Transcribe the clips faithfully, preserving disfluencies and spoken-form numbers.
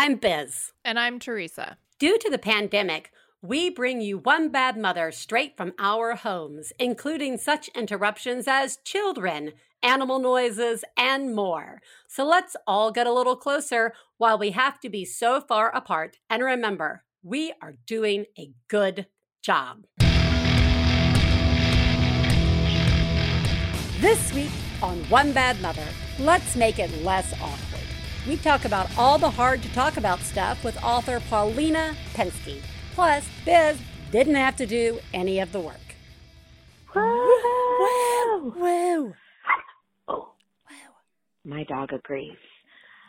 I'm Biz. And I'm Teresa. Due to the pandemic, we bring you One Bad Mother straight from our homes, including such interruptions as children, animal noises, and more. So let's all get a little closer while we have to be so far apart. And remember, we are doing a good job. This week on One Bad Mother, let's make it less awkward. We talk about all the hard to talk about stuff with author Paulina Pinsky. Plus, Biz didn't have to do any of the work. Whoa! Whoa! Whoa! Oh. Whoa. My dog agrees.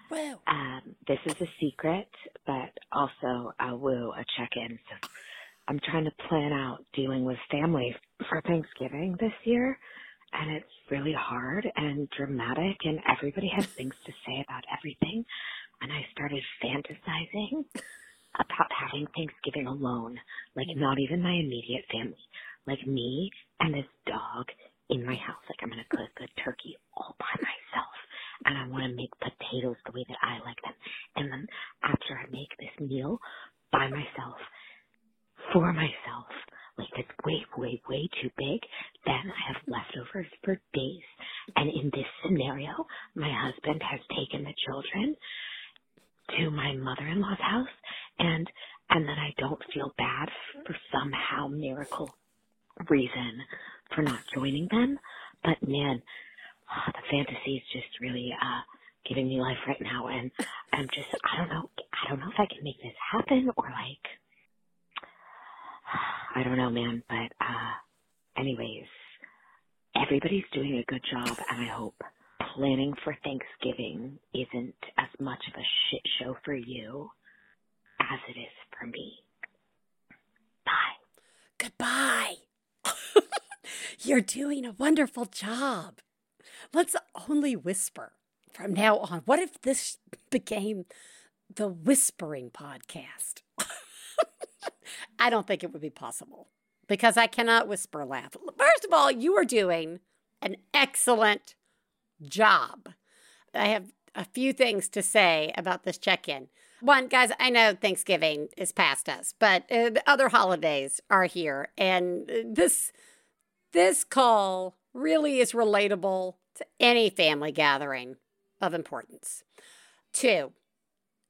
Whoa. Um, this is a secret, but also a woo, a check-in. So I'm trying to plan out dealing with family for Thanksgiving this year. And it's really hard and dramatic, and everybody has things to say about everything. And I started fantasizing about having Thanksgiving alone, like not even my immediate family, like me and this dog in my house. Like I'm going to cook a turkey all by myself, and I want to make potatoes the way that I like them. And then after I make this meal by myself, for myself, like that's way, way, way too big, then I have leftovers for days. And in this scenario, my husband has taken the children to my mother-in-law's house, and and then I don't feel bad for somehow miracle reason for not joining them. But man, oh, the fantasy is just really uh, giving me life right now, and I'm just, I don't know, I don't know if I can make this happen, or like, I don't know, man, but uh, anyways, everybody's doing a good job, and I hope planning for Thanksgiving isn't as much of a shit show for you as it is for me. Bye. Goodbye. You're doing a wonderful job. Let's only whisper from now on. What if this became the Whispering Podcast? I don't think it would be possible because I cannot whisper laugh. First of all, you are doing an excellent job. I have a few things to say about this check-in. One, guys, I know Thanksgiving is past us, but uh, other holidays are here. And this, this call really is relatable to any family gathering of importance. Two,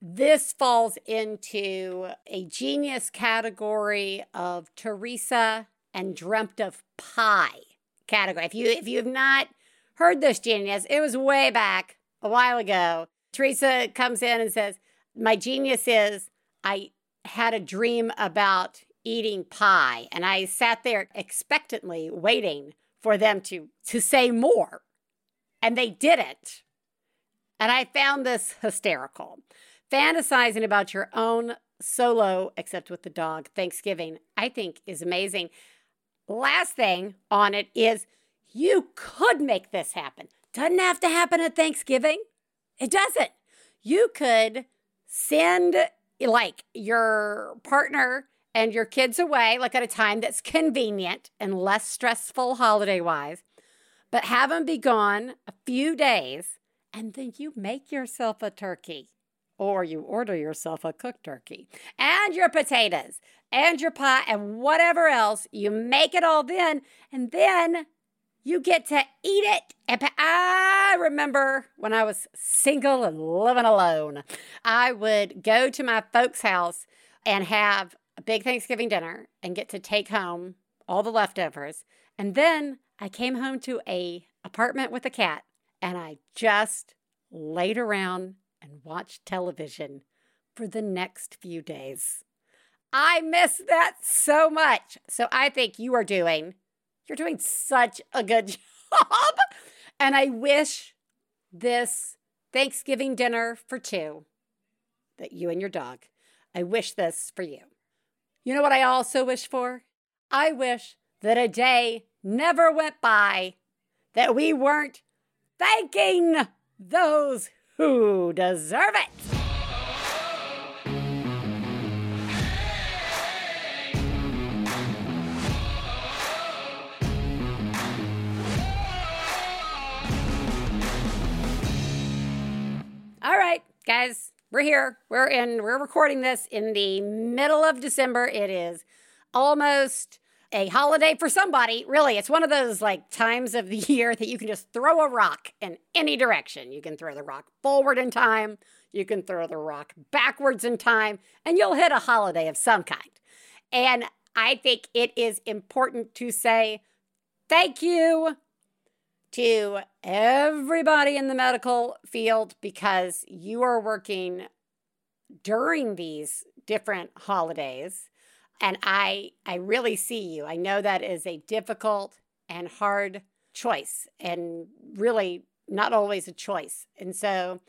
this falls into a genius category of Teresa and Dreamt of Pie category. If you if you have not heard this genius, it was way back a while ago. Teresa comes in and says, my genius is I had a dream about eating pie. And I sat there expectantly waiting for them to, to say more. And they didn't. And I found this hysterical. Fantasizing about your own solo, except with the dog, Thanksgiving, I think is amazing. Last thing on it is you could make this happen. Doesn't have to happen at Thanksgiving. It doesn't. You could send like your partner and your kids away like at a time that's convenient and less stressful holiday-wise, but have them be gone a few days and then you make yourself a turkey. Or you order yourself a cooked turkey and your potatoes and your pie and whatever else. You make it all then, and then you get to eat it. And I remember when I was single and living alone, I would go to my folks' house and have a big Thanksgiving dinner and get to take home all the leftovers. And then I came home to an apartment with a cat, and I just laid around and watch television for the next few days. I miss that so much. So I think you are doing, you're doing such a good job. And I wish this Thanksgiving dinner for two, that you and your dog, I wish this for you. You know what I also wish for? I wish that a day never went by that we weren't thanking those who deserve it. All right, guys, We're here. We're in. We're recording this in the middle of December. It is almost a holiday for somebody. Really, it's one of those like times of the year that you can just throw a rock in any direction. You can throw the rock forward in time. You can throw the rock backwards in time, and you'll hit a holiday of some kind. And I think it is important to say thank you to everybody in the medical field, because you are working during these different holidays. And I I really see you. I know that is a difficult and hard choice, and really not always a choice. And so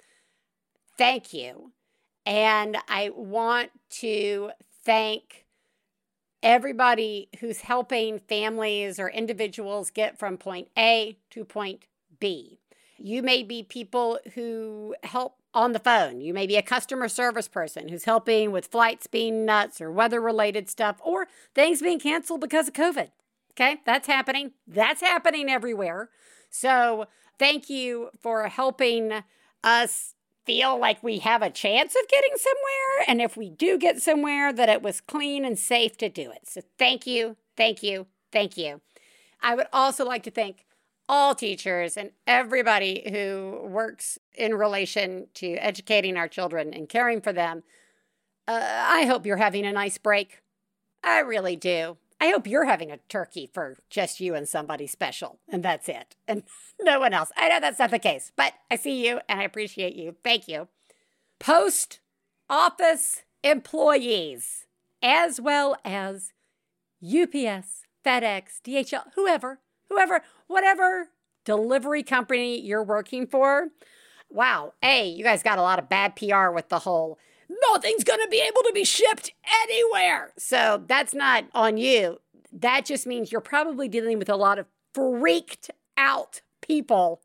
thank you. And I want to thank everybody who's helping families or individuals get from point A to point B. You may be people who help on the phone. You may be a customer service person who's helping with flights being nuts or weather-related stuff or things being canceled because of COVID. Okay, that's happening. That's happening everywhere. So thank you for helping us feel like we have a chance of getting somewhere. And if we do get somewhere, that it was clean and safe to do it. So thank you, thank you, thank you. I would also like to thank all teachers and everybody who works in relation to educating our children and caring for them. Uh, I hope you're having a nice break. I really do. I hope you're having a turkey for just you and somebody special, and that's it, and no one else. I know that's not the case, but I see you, and I appreciate you. Thank you. Post office employees, as well as U P S, FedEx, D H L, whoever, whoever, whatever delivery company you're working for. Wow. Hey, you guys got a lot of bad P R with the whole nothing's going to be able to be shipped anywhere. So that's not on you. That just means you're probably dealing with a lot of freaked out people,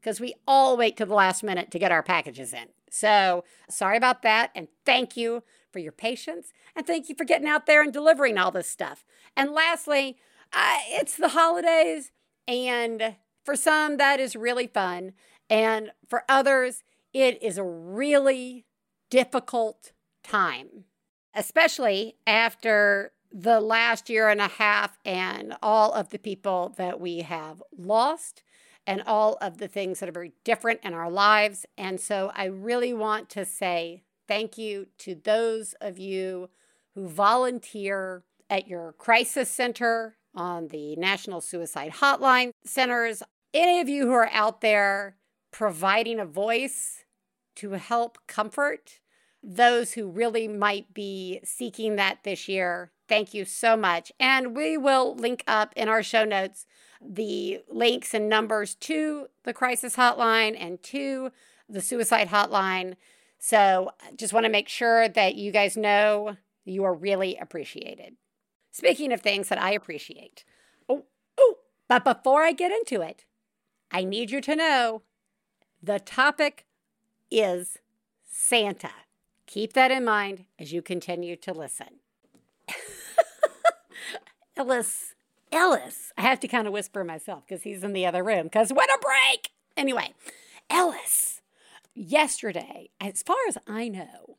because we all wait till the last minute to get our packages in. So sorry about that. And thank you for your patience. And thank you for getting out there and delivering all this stuff. And lastly, uh, it's the holidays. And for some, that is really fun. And for others, it is a really difficult time, especially after the last year and a half and all of the people that we have lost and all of the things that are very different in our lives. And so I really want to say thank you to those of you who volunteer at your crisis center, on the National Suicide Hotline centers, any of you who are out there providing a voice to help comfort those who really might be seeking that this year. Thank you so much. And we will link up in our show notes the links and numbers to the crisis hotline and to the suicide hotline. So just want to make sure that you guys know you are really appreciated. Speaking of things that I appreciate, oh, oh, but before I get into it, I need you to know the topic is Santa. Keep that in mind as you continue to listen. Ellis, Ellis. I have to kind of whisper myself because he's in the other room, because what a break. Anyway, Ellis, yesterday, as far as I know,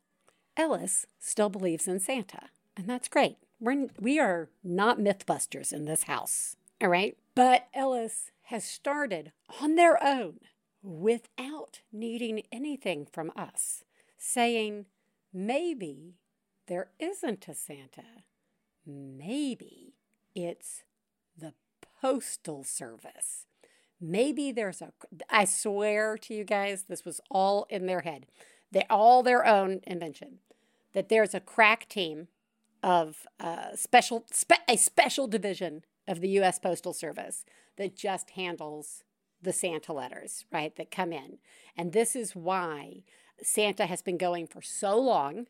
Ellis still believes in Santa, and that's great. We're, we are not Mythbusters in this house, all right? But Ellis has started on their own, without needing anything from us, saying, maybe there isn't a Santa. Maybe it's the Postal Service. Maybe there's a, I swear to you guys, this was all in their head. They all their own invention, that there's a crack team of uh, special, spe- a special division of the U S Postal Service that just handles the Santa letters, right, that come in. And this is why Santa has been going for so long,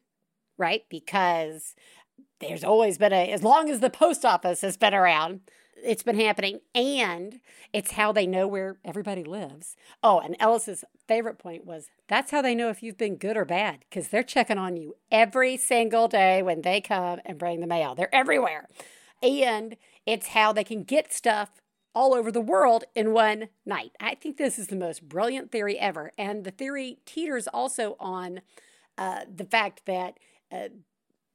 right, because there's always been a, as long as the post office has been around, it's been happening, and it's how they know where everybody lives. Oh, and Ellis's favorite point was, that's how they know if you've been good or bad, because they're checking on you every single day when they come and bring the mail. They're everywhere. And it's how they can get stuff all over the world in one night. I think this is the most brilliant theory ever. And the theory teeters also on uh, the fact that uh,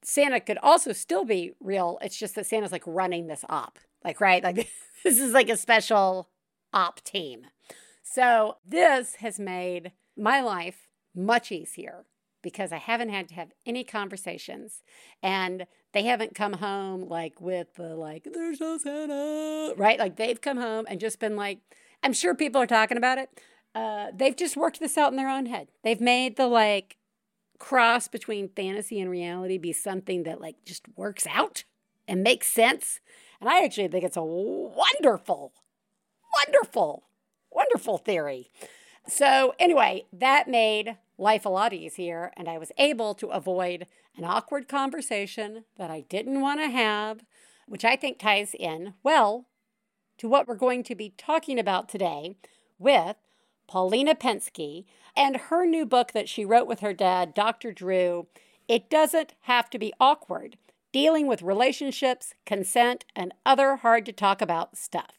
Santa could also still be real. It's just that Santa's like running this op, like, right? Like this is like a special op team. So this has made my life much easier because I haven't had to have any conversations, and they haven't come home like with the like, there's no Santa, right? Like they've come home and just been like, I'm sure people are talking about it. Uh, they've just worked this out in their own head. They've made the like cross between fantasy and reality be something that like just works out and makes sense. And I actually think it's a wonderful, wonderful, wonderful theory. So anyway, that made life a lot easier, and I was able to avoid an awkward conversation that I didn't want to have, which I think ties in well to what we're going to be talking about today with Paulina Pinsky and her new book that she wrote with her dad, Doctor Drew, It Doesn't Have to Be Awkward, Dealing with Relationships, Consent, and Other Hard-to-Talk-About Stuff.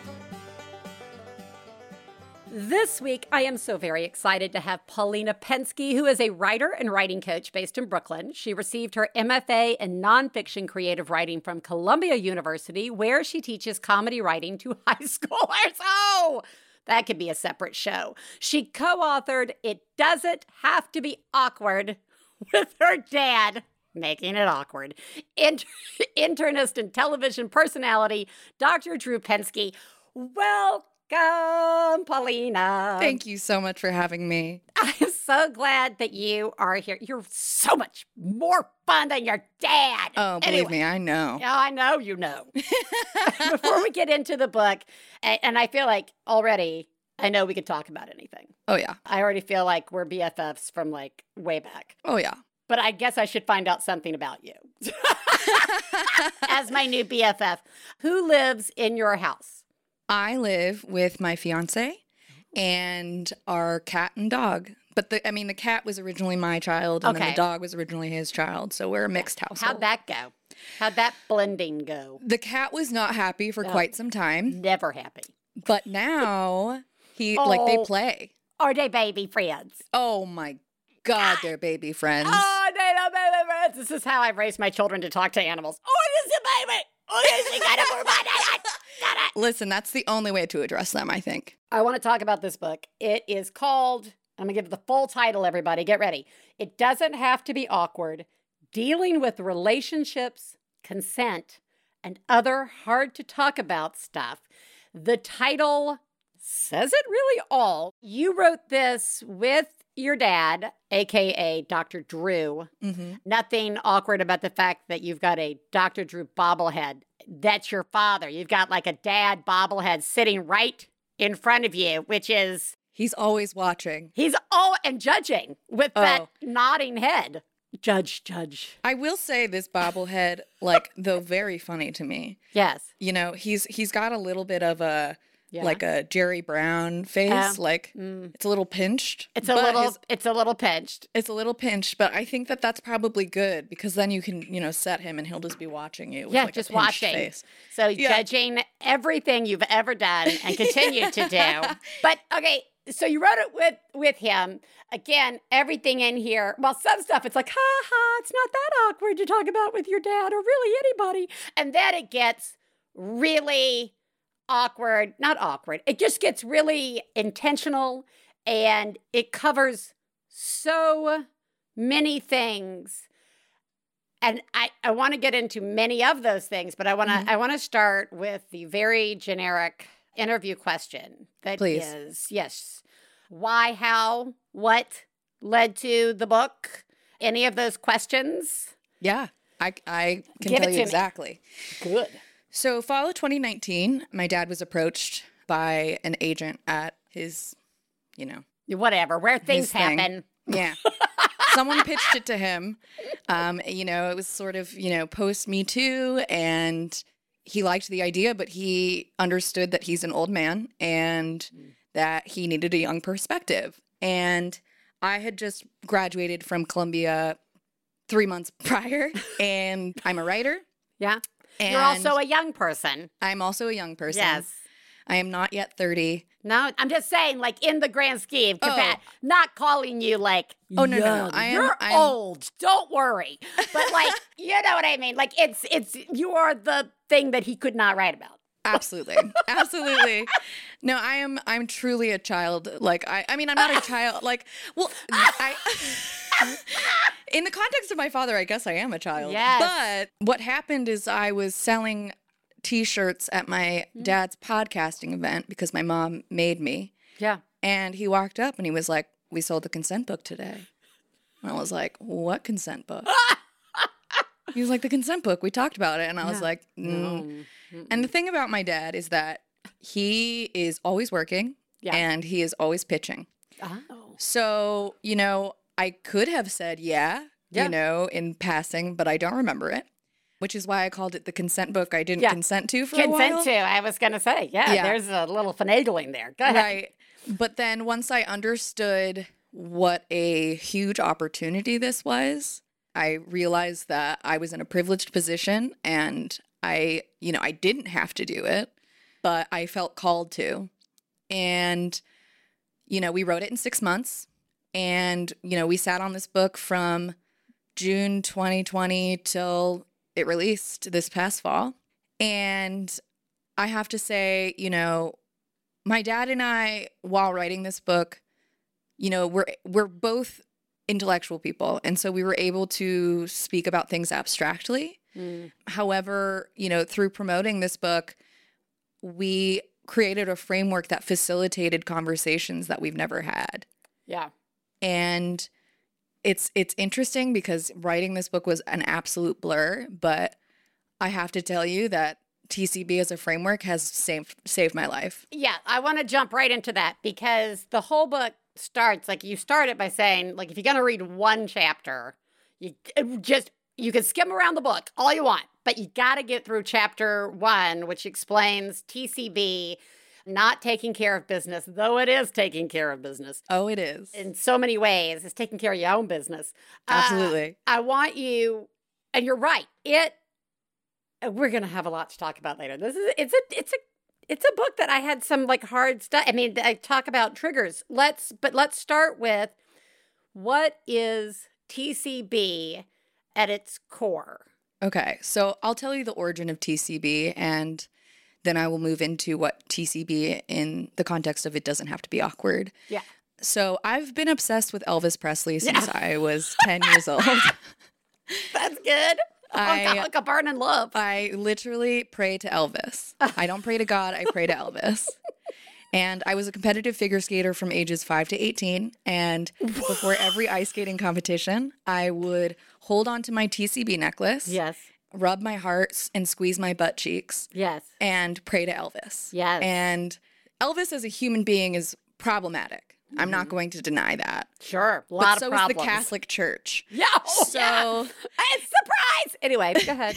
This week, I am so very excited to have Paulina Pinsky, who is a writer and writing coach based in Brooklyn. She received her M F A in nonfiction creative writing from Columbia University, where she teaches comedy writing to high schoolers. Oh, that could be a separate show. She co-authored It Doesn't Have to Be Awkward with her dad, making it awkward, Inter- internist and television personality, Doctor Drew Pinsky. Well. Welcome, Paulina. Thank you so much for having me. I'm so glad that you are here. You're so much more fun than your dad. Oh, believe anyway, me, I know. Yeah, I know you know. Before we get into the book, and I feel like already I know we could talk about anything. Oh, yeah. I already feel like we're B F Fs from like way back. Oh, yeah. But I guess I should find out something about you. As my new B F F, who lives in your house? I live with my fiancé and our cat and dog. But, the, I mean, the cat was originally my child, and okay. then the dog was originally his child. So we're a mixed household. How'd that go? How'd that blending go? The cat was not happy for oh, quite some time. Never happy. But now, he oh, like, they play. Are they baby friends? Oh, my God, they're baby friends. Oh, they don't baby friends. This is how I've raised my children to talk to animals. Oh, it is a baby. Oh, yes, we got it. My Listen, that's the only way to address them, I think. I want to talk about this book. It is called, I'm going to give it the full title, everybody. Get ready. It Doesn't Have to Be Awkward, Dealing with Relationships, Consent, and Other Hard-to-Talk-About Stuff. The title says it really all. You wrote this with your dad, a k a. Doctor Drew. Mm-hmm. Nothing awkward about the fact that you've got a Doctor Drew bobblehead. That's your father. You've got like a dad bobblehead sitting right in front of you, which is... He's always watching. He's all and judging with oh. that nodding head. Judge, judge. I will say this bobblehead, like, though very funny to me. Yes. You know, he's he's got a little bit of a... Yeah. Like a Jerry Brown face, um, like mm. it's a little pinched. It's a little, his, it's a little pinched. It's a little pinched, but I think that that's probably good because then you can, you know, set him and he'll just be watching you. With yeah, like just a watching. Face. So yeah. Judging everything you've ever done and continue yeah. to do. But okay, so you wrote it with with him. Again, everything in here. Well, some stuff it's like, ha ha, it's not that awkward to talk about with your dad or really anybody. And then it gets really. Awkward, not awkward. It just gets really intentional, and it covers so many things. And I, I want to get into many of those things, but I want to mm-hmm. I want to start with the very generic interview question that Please. Is yes, why, how, what led to the book? Any of those questions? Yeah, I I can Give tell you exactly. Me. Good. So fall of twenty nineteen, my dad was approached by an agent at his, you know. Whatever, where things happen. Yeah. Someone pitched it to him. Um, you know, it was sort of, you know, post Me Too. And he liked the idea, but he understood that he's an old man and that he needed a young perspective. And I had just graduated from Columbia three months prior, and I'm a writer. Yeah. And you're also a young person. I'm also a young person. Yes. I am not yet thirty. No, I'm just saying, like, in the grand scheme, Kabat, oh. not calling you, like, oh, no, no, no. I am, you're I'm... old. Don't worry. But, like, you know what I mean? Like, it's, it's, you are the thing that he could not write about. Absolutely. Absolutely. No, I am, I'm truly a child. Like, I, I mean, I'm not a child. Like, well, I, in the context of my father, I guess I am a child. Yes. But what happened is I was selling T-shirts at my dad's podcasting event because my mom made me. Yeah. And he walked up and he was like, "We sold the consent book today." And I was like, "What consent book?" He was like, "The consent book. We talked about it." And I was yeah. like, mm. no. And the thing about my dad is that he is always working yeah. and he is always pitching. Oh. So, you know, I could have said yeah, yeah, you know, in passing, but I don't remember it. Which is why I called it the consent book I didn't yeah. consent to for consent a while. Consent to, I was going to say. Yeah, yeah, there's a little finagling there. Go ahead. Right. But then once I understood what a huge opportunity this was, I realized that I was in a privileged position and I, you know, I didn't have to do it, but I felt called to. And, you know, we wrote it in six months and, you know, we sat on this book from June twenty twenty till it released this past fall. And I have to say, you know, my dad and I, while writing this book, you know, we're we're both intellectual people. And so we were able to speak about things abstractly. Mm. However, you know, through promoting this book, we created a framework that facilitated conversations that we've never had. Yeah. And It's it's interesting because writing this book was an absolute blur, but I have to tell you that T C B as a framework has saved, saved my life. Yeah, I want to jump right into that because the whole book starts, like you started by saying, like if you're going to read one chapter, you just, you can skim around the book all you want, but you got to get through chapter one, which explains T C B, not taking care of business, though it is taking care of business. Oh, it is. In so many ways. It's taking care of your own business. Absolutely. Uh, I want you, and you're right, it, we're going to have a lot to talk about later. This is, it's a, it's a, it's a book that I had some like hard stuff. I mean, I talk about triggers. Let's, but let's start with what is T C B at its core? Okay. So I'll tell you the origin of T C B and then I will move into what T C B in the context of It Doesn't Have to Be Awkward. Yeah. So I've been obsessed with Elvis Presley since yeah. I was ten years old. That's good. I, oh, God, like a burn in love. I literally pray to Elvis. I don't pray to God. I pray to Elvis. And I was a competitive figure skater from ages five to eighteen. And before every ice skating competition, I would hold on to my T C B necklace. Yes. Rub my heart and squeeze my butt cheeks. Yes. And pray to Elvis. Yes. And Elvis as a human being is problematic. Mm-hmm. I'm not going to deny that. Sure. A lot but of so problems. But so is the Catholic Church. Yeah. Oh, so. Yeah. It's surprise. Anyway, go ahead.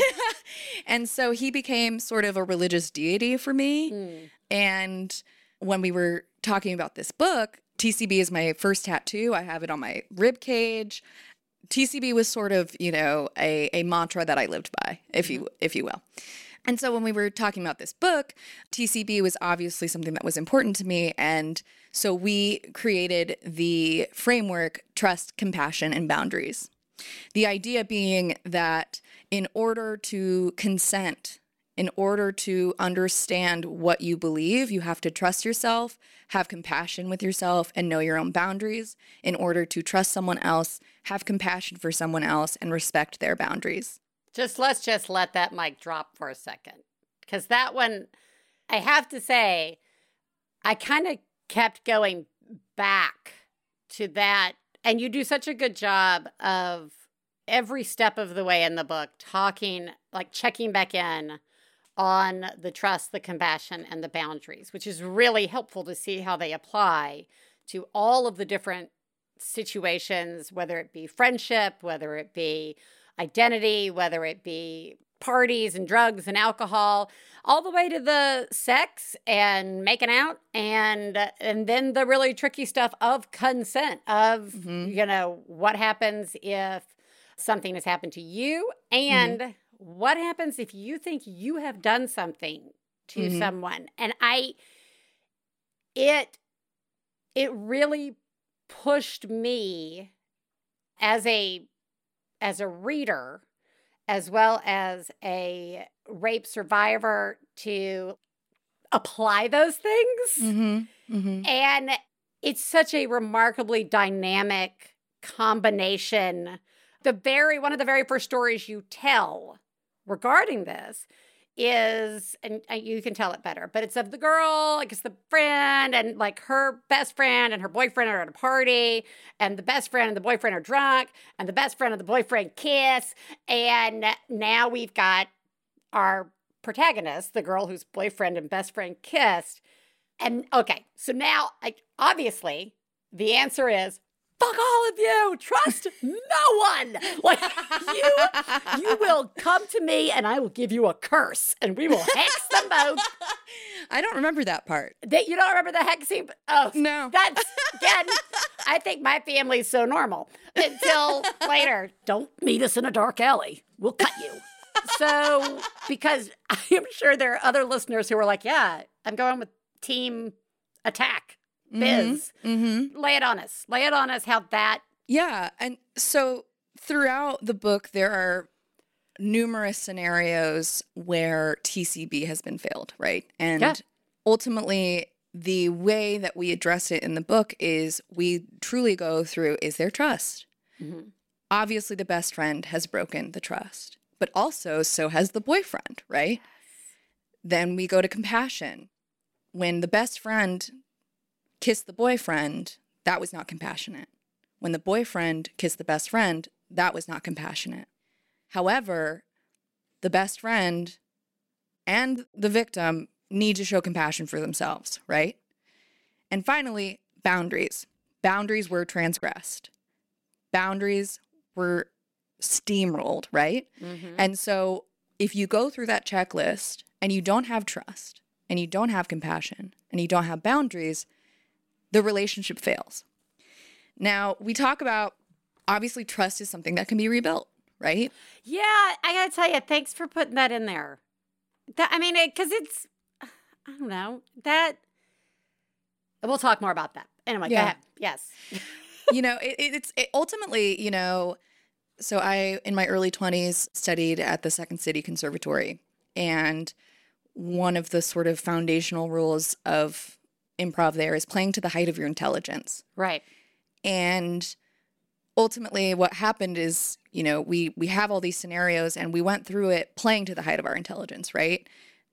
And so he became sort of a religious deity for me. Mm. And when we were talking about this book, T C B is my first tattoo. I have it on my rib cage. T C B was sort of, you know, a, a mantra that I lived by, if you if you will. And so when we were talking about this book, T C B was obviously something that was important to me. And so we created the framework, trust, compassion, and boundaries. The idea being that in order to consent, in order to understand what you believe, you have to trust yourself, have compassion with yourself, and know your own boundaries. In order to trust someone else, have compassion for someone else, and respect their boundaries. Just let's just let that mic drop for a second. Because that one, I have to say, I kind of kept going back to that. And you do such a good job of every step of the way in the book, talking, like checking back in on the trust, the compassion, and the boundaries, which is really helpful to see how they apply to all of the different situations, whether it be friendship, whether it be identity, whether it be parties and drugs and alcohol, all the way to the sex and making out, and uh, and then the really tricky stuff of consent, of, mm-hmm. you know, what happens if something has happened to you, and mm-hmm. what happens if you think you have done something to mm-hmm. someone. And I, it, it really pushed me as a, as a reader, as well as a rape survivor, to apply those things. Mm-hmm. Mm-hmm. And it's such a remarkably dynamic combination. The very, one of the very first stories you tell regarding this is, and you can tell it better, but it's of the girl, like it's the friend, and like her best friend and her boyfriend are at a party, and the best friend and the boyfriend are drunk, and the best friend and the boyfriend kiss, and now we've got our protagonist, the girl whose boyfriend and best friend kissed, and okay, so now, like, obviously, the answer is, fuck all of you. Trust no one. Like, you, you will come to me and I will give you a curse and we will hex them both. I don't remember that part. That, you don't remember the hexing? Oh, no. That's, again, I think my family's so normal. Until later, don't meet us in a dark alley. We'll cut you. So, because I am sure there are other listeners who are like, yeah, I'm going with team attack. Biz. Mm-hmm. Lay it on us. Lay it on us how that... Yeah. And so throughout the book, there are numerous scenarios where T C B has been failed, right? And yeah. ultimately, the way that we address it in the book is we truly go through, is there trust? Mm-hmm. Obviously, the best friend has broken the trust, but also so has the boyfriend, right? Yes. Then we go to compassion. When the best friend... kissed the boyfriend, that was not compassionate. When the boyfriend kissed the best friend, that was not compassionate. However, the best friend and the victim need to show compassion for themselves, right? And finally, boundaries. Boundaries were transgressed. Boundaries were steamrolled, right? Mm-hmm. And so if you go through that checklist and you don't have trust and you don't have compassion and you don't have boundaries, the relationship fails. Now, we talk about, obviously, trust is something that can be rebuilt, right? Yeah, I gotta tell you, thanks for putting that in there. That, I mean, because it, it's, I don't know, that, we'll talk more about that. Anyway, yeah. Go ahead. Yes. You know, it, it, it's it ultimately, you know, so I, in my early twenties, studied at the Second City Conservatory. And one of the sort of foundational rules of improv there is playing to the height of your intelligence. Right. And ultimately what happened is, you know, we we have all these scenarios and we went through it playing to the height of our intelligence, right?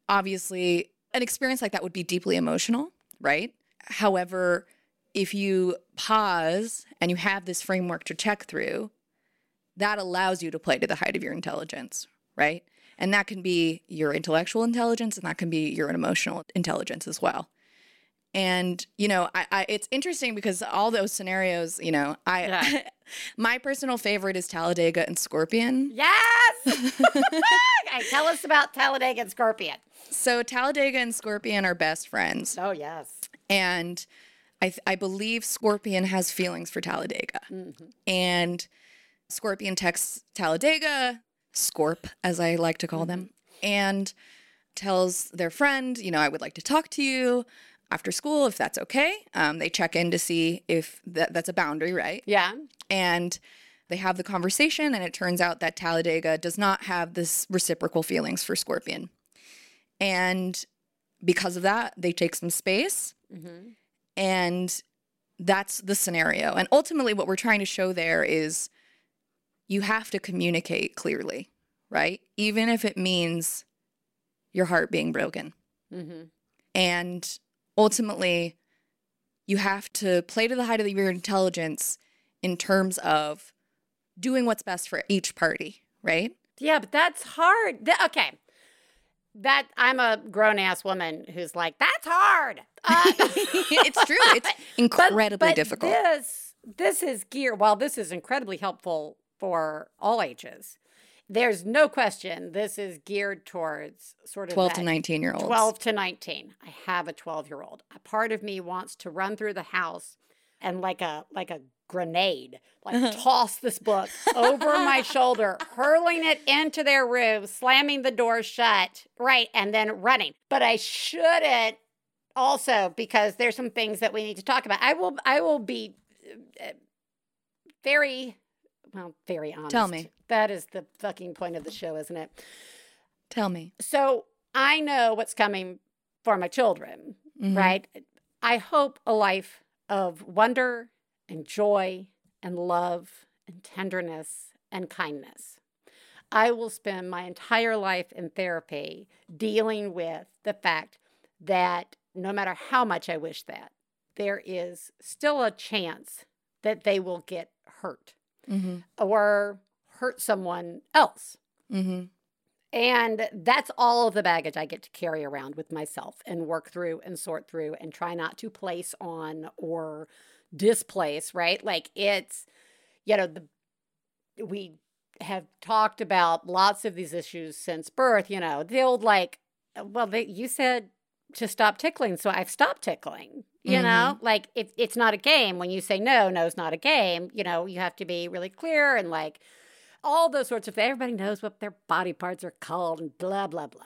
Obviously, an experience like that would be deeply emotional, right? However, if you pause and you have this framework to check through, that allows you to play to the height of your intelligence, right? And that can be your intellectual intelligence and that can be your emotional intelligence as well. And, you know, I, I, it's interesting because all those scenarios, you know, I, yeah. my personal favorite is Talladega and Scorpion. Yes! Hey, tell us about Talladega and Scorpion. So Talladega and Scorpion are best friends. Oh, yes. And I, I believe Scorpion has feelings for Talladega. Mm-hmm. And Scorpion texts Talladega, Scorp, as I like to call mm-hmm. them, and tells their friend, you know, I would like to talk to you after school, if that's okay. Um, they check in to see if th- that's a boundary, right? Yeah. And they have the conversation, and it turns out that Talladega does not have this reciprocal feelings for Scorpion. And because of that, they take some space, mm-hmm. and that's the scenario. And ultimately, what we're trying to show there is you have to communicate clearly, right? Even if it means your heart being broken. Mm-hmm. And ultimately, you have to play to the height of your intelligence in terms of doing what's best for each party, right? Yeah, but that's hard. Th- okay. That I'm a grown-ass woman who's like, that's hard. Uh, it's true. It's incredibly but, but difficult. This, this is gear. While this is incredibly helpful for all ages, there's no question this is geared towards sort of twelve to nineteen-year-olds. twelve to nineteen. I have a twelve-year-old. A part of me wants to run through the house and like a like a grenade, like toss this book over my shoulder, hurling it into their room, slamming the door shut, right, and then running. But I shouldn't also, because there's some things that we need to talk about. I will I will be very, well, very honest. Tell me. That is the fucking point of the show, isn't it? Tell me. So I know what's coming for my children, mm-hmm. right? I hope a life of wonder and joy and love and tenderness and kindness. I will spend my entire life in therapy dealing with the fact that no matter how much I wish that, there is still a chance that they will get hurt mm-hmm. or hurt someone else. Mm-hmm. And that's all of the baggage I get to carry around with myself and work through and sort through and try not to place on or displace, right? Like it's, you know, the, we have talked about lots of these issues since birth, you know, the old like, well, they, you said to stop tickling, so I've stopped tickling, you mm-hmm. know? Like it, it's not a game. When you say no, no's not a game, you know, you have to be really clear and like, all those sorts of things. Everybody knows what their body parts are called and blah, blah, blah.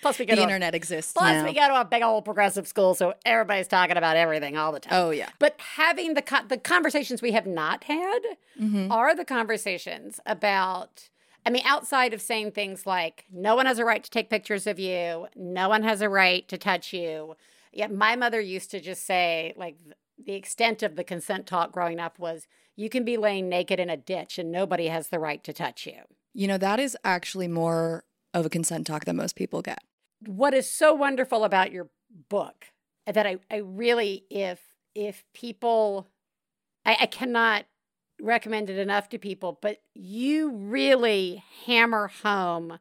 Plus, we go the to internet a, exists. Plus, now. We go to a big old progressive school, so everybody's talking about everything all the time. Oh, yeah. But having the co- the conversations we have not had mm-hmm. are the conversations about, I mean, outside of saying things like, no one has a right to take pictures of you, no one has a right to touch you. Yeah, my mother used to just say, like, the extent of the consent talk growing up was, you can be laying naked in a ditch and nobody has the right to touch you. You know, that is actually more of a consent talk than most people get. What is so wonderful about your book that I, I really, if if people, I, I cannot recommend it enough to people, but you really hammer home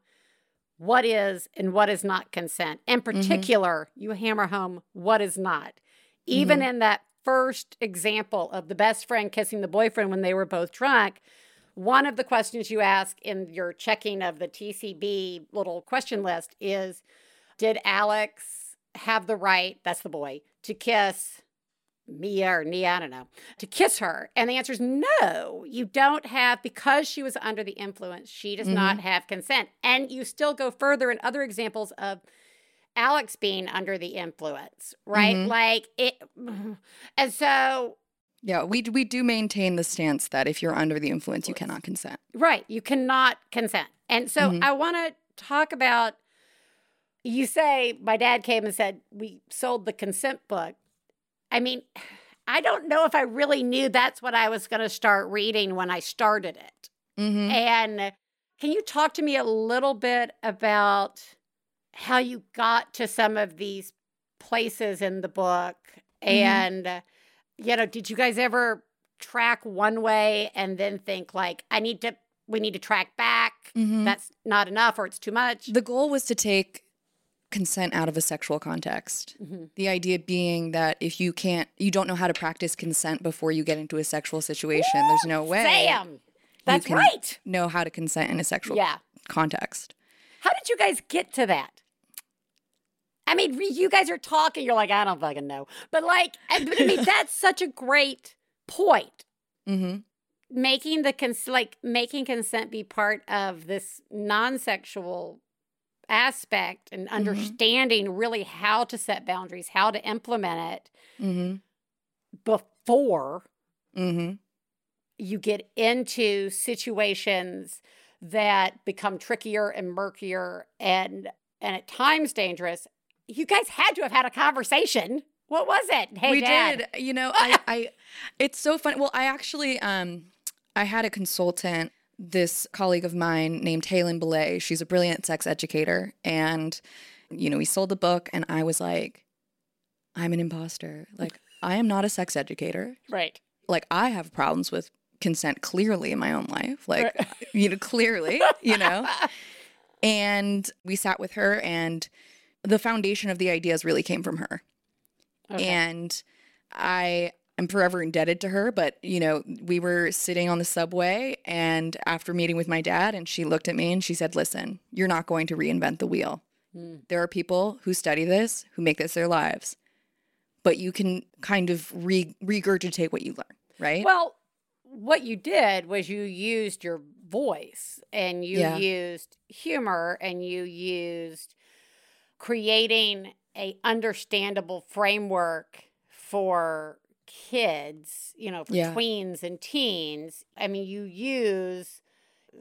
what is and what is not consent. In particular, mm-hmm. you hammer home what is not. Even mm-hmm. in that first example of the best friend kissing the boyfriend when they were both drunk, one of the questions you ask in your checking of the T C B little question list is, did Alex have the right, that's the boy, to kiss Mia or Nia, I don't know, to kiss her? And the answer is no, you don't have, because she was under the influence, she does mm-hmm. not have consent. And you still go further in other examples of Alex being under the influence, right? Mm-hmm. Like it, and so yeah, we we do maintain the stance that if you're under the influence, you cannot consent. Right, you cannot consent. And so mm-hmm. I want to talk about. You say my dad came and said we sold the consent book. I mean, I don't know if I really knew that's what I was going to start reading when I started it. Mm-hmm. And can you talk to me a little bit about how you got to some of these places in the book and, mm-hmm. you know, did you guys ever track one way and then think like, I need to, we need to track back. Mm-hmm. That's not enough or it's too much. The goal was to take consent out of a sexual context. Mm-hmm. The idea being that if you can't, you don't know how to practice consent before you get into a sexual situation, Ooh, there's no way Sam, that's you can right. know how to consent in a sexual yeah. context. How did you guys get to that? I mean, you guys are talking, you're like, I don't fucking know. But like, I mean, that's such a great point. Mm-hmm. Making the, cons- like, making consent be part of this non-sexual aspect and understanding mm-hmm. really how to set boundaries, how to implement it mm-hmm. before mm-hmm. you get into situations that become trickier and murkier and and at times dangerous. You guys had to have had a conversation. What was it? Hey, we Dad. did. You know, I, I, it's so funny. Well, I actually, um, I had a consultant, this colleague of mine named Halen Belay. She's a brilliant sex educator. And, you know, we sold the book and I was like, I'm an imposter. Like, I am not a sex educator. Right. Like, I have problems with consent clearly in my own life. Like, right. you know, clearly, you know. And we sat with her and the foundation of the ideas really came from her. Okay. And I I'm forever indebted to her. But, you know, we were sitting on the subway and after meeting with my dad, and she looked at me and she said, listen, you're not going to reinvent the wheel. Mm. There are people who study this, who make this their lives, but you can kind of re- regurgitate what you learn, right? Well, what you did was you used your voice and you yeah. used humor and you used creating a understandable framework for kids, you know, for yeah. tweens and teens. I mean, you use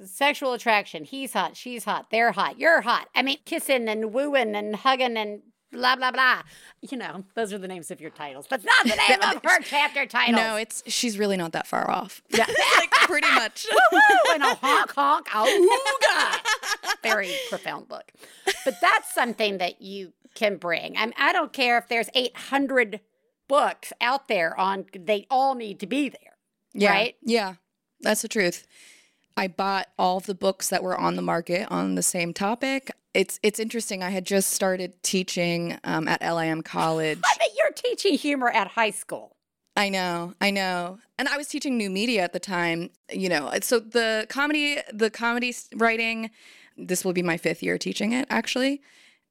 sexual attraction. He's hot, she's hot, they're hot, you're hot. I mean, kissing and wooing and hugging and blah, blah, blah. You know, those are the names of your titles. That's not the name of her chapter title. No, it's, she's really not that far off. Yeah. Like, pretty much. Woo-woo, and a honk, honk, a-hoo-ga. Very profound book. But that's something that you can bring. I mean, I don't care if there's eight hundred books out there on, they all need to be there, yeah. right? Yeah, that's the truth. I bought all of the books that were on the market on the same topic. It's it's interesting. I had just started teaching um, at L I M College. I bet you're teaching humor at high school. I know, I know. And I was teaching new media at the time, you know. So the comedy, the comedy writing, this will be my fifth year teaching it, actually.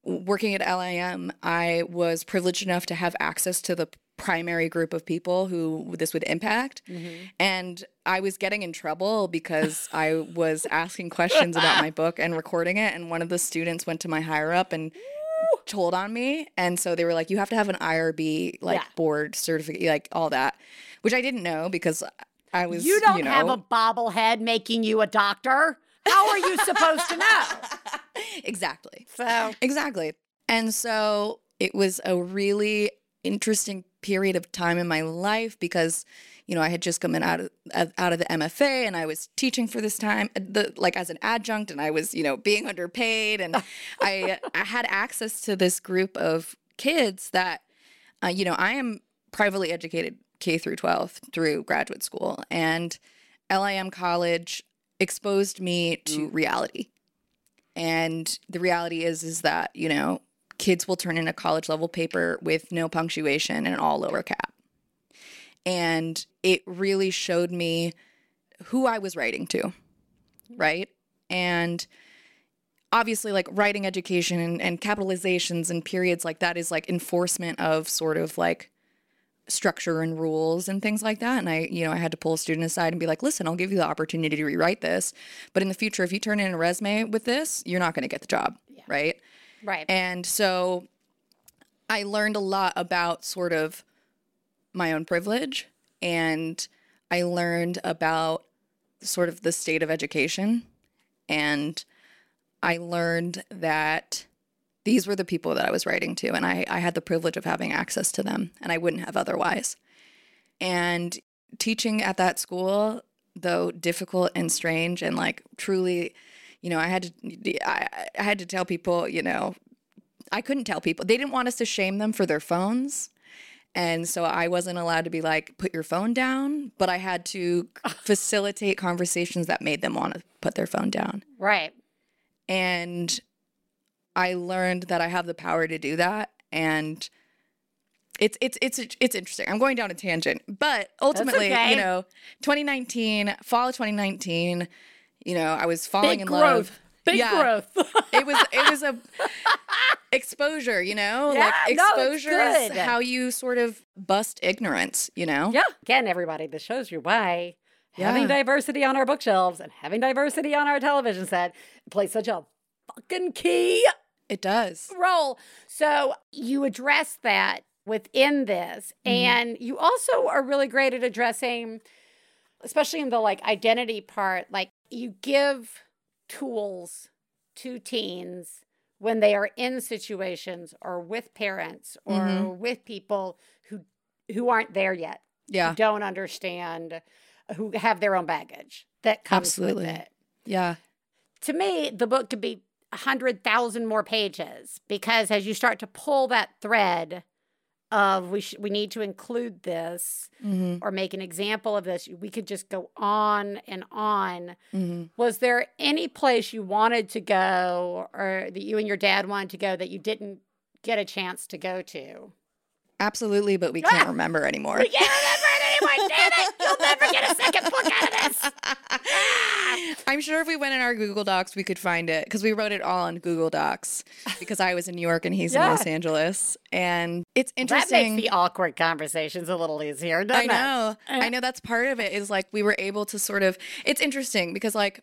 Working at L I M, I was privileged enough to have access to the primary group of people who this would impact. Mm-hmm. And I was getting in trouble because I was asking questions about my book and recording it. And one of the students went to my higher up and told on me. And so they were like, you have to have an I R B, like yeah. board certificate, like all that, which I didn't know because I was, you don't you know, have a bobblehead making you a doctor. How are you supposed to know? Exactly. So exactly. And so it was a really interesting period of time in my life because, you know, I had just come in out of out of the M F A and I was teaching for this time, the, like as an adjunct, and I was, you know, being underpaid, and I, I had access to this group of kids that, uh, you know, I am privately educated K through twelve through graduate school, and L I M College exposed me to mm. reality. And the reality is, is that, you know, kids will turn in a college level paper with no punctuation and all lower cap. And it really showed me who I was writing to, right? And obviously, like, writing education and, and capitalizations and periods like that is like enforcement of sort of like structure and rules and things like that. And I, you know, I had to pull a student aside and be like, listen, I'll give you the opportunity to rewrite this, but in the future, if you turn in a resume with this, you're not going to get the job. Yeah. Right. Right. And so I learned a lot about sort of my own privilege, and I learned about sort of the state of education. And I learned that these were the people that I was writing to, and I, I had the privilege of having access to them, and I wouldn't have otherwise. And teaching at that school, though difficult and strange and like truly, you know, I had to I, I had to tell people, you know, I couldn't tell people. They didn't want us to shame them for their phones. And so I wasn't allowed to be like, put your phone down, but I had to facilitate conversations that made them want to put their phone down. Right. And I learned that I have the power to do that, and it's it's it's it's interesting. I'm going down a tangent, but ultimately, okay. you know, twenty nineteen, fall of twenty nineteen, you know, I was falling big in growth. Love. Big yeah. growth. It was it was a exposure, you know, yeah, like exposure no, is how you sort of bust ignorance, you know. Yeah. Again, everybody, this shows you why yeah. having diversity on our bookshelves and having diversity on our television set plays such a fucking key. It does. Roll. So you address that within this. Mm-hmm. And you also are really great at addressing, especially in the like identity part, like you give tools to teens when they are in situations or with parents or mm-hmm. with people who who aren't there yet. Yeah. Who don't understand, who have their own baggage that comes absolutely. With it. Yeah. To me, the book could be one hundred thousand more pages, because as you start to pull that thread of we sh- we need to include this mm-hmm. or make an example of this, we could just go on and on. Mm-hmm. Was there any place you wanted to go or that you and your dad wanted to go that you didn't get a chance to go to? Absolutely, but we can't remember anymore. We can't remember anymore. anyone, damn it! You'll never get a second book out of this! Ah! I'm sure if we went in our Google Docs, we could find it, because we wrote it all on Google Docs, because I was in New York and he's yeah. in Los Angeles. And it's interesting. That makes the awkward conversations a little easier, doesn't I know. It? I know that's part of it, is like we were able to sort of, it's interesting because like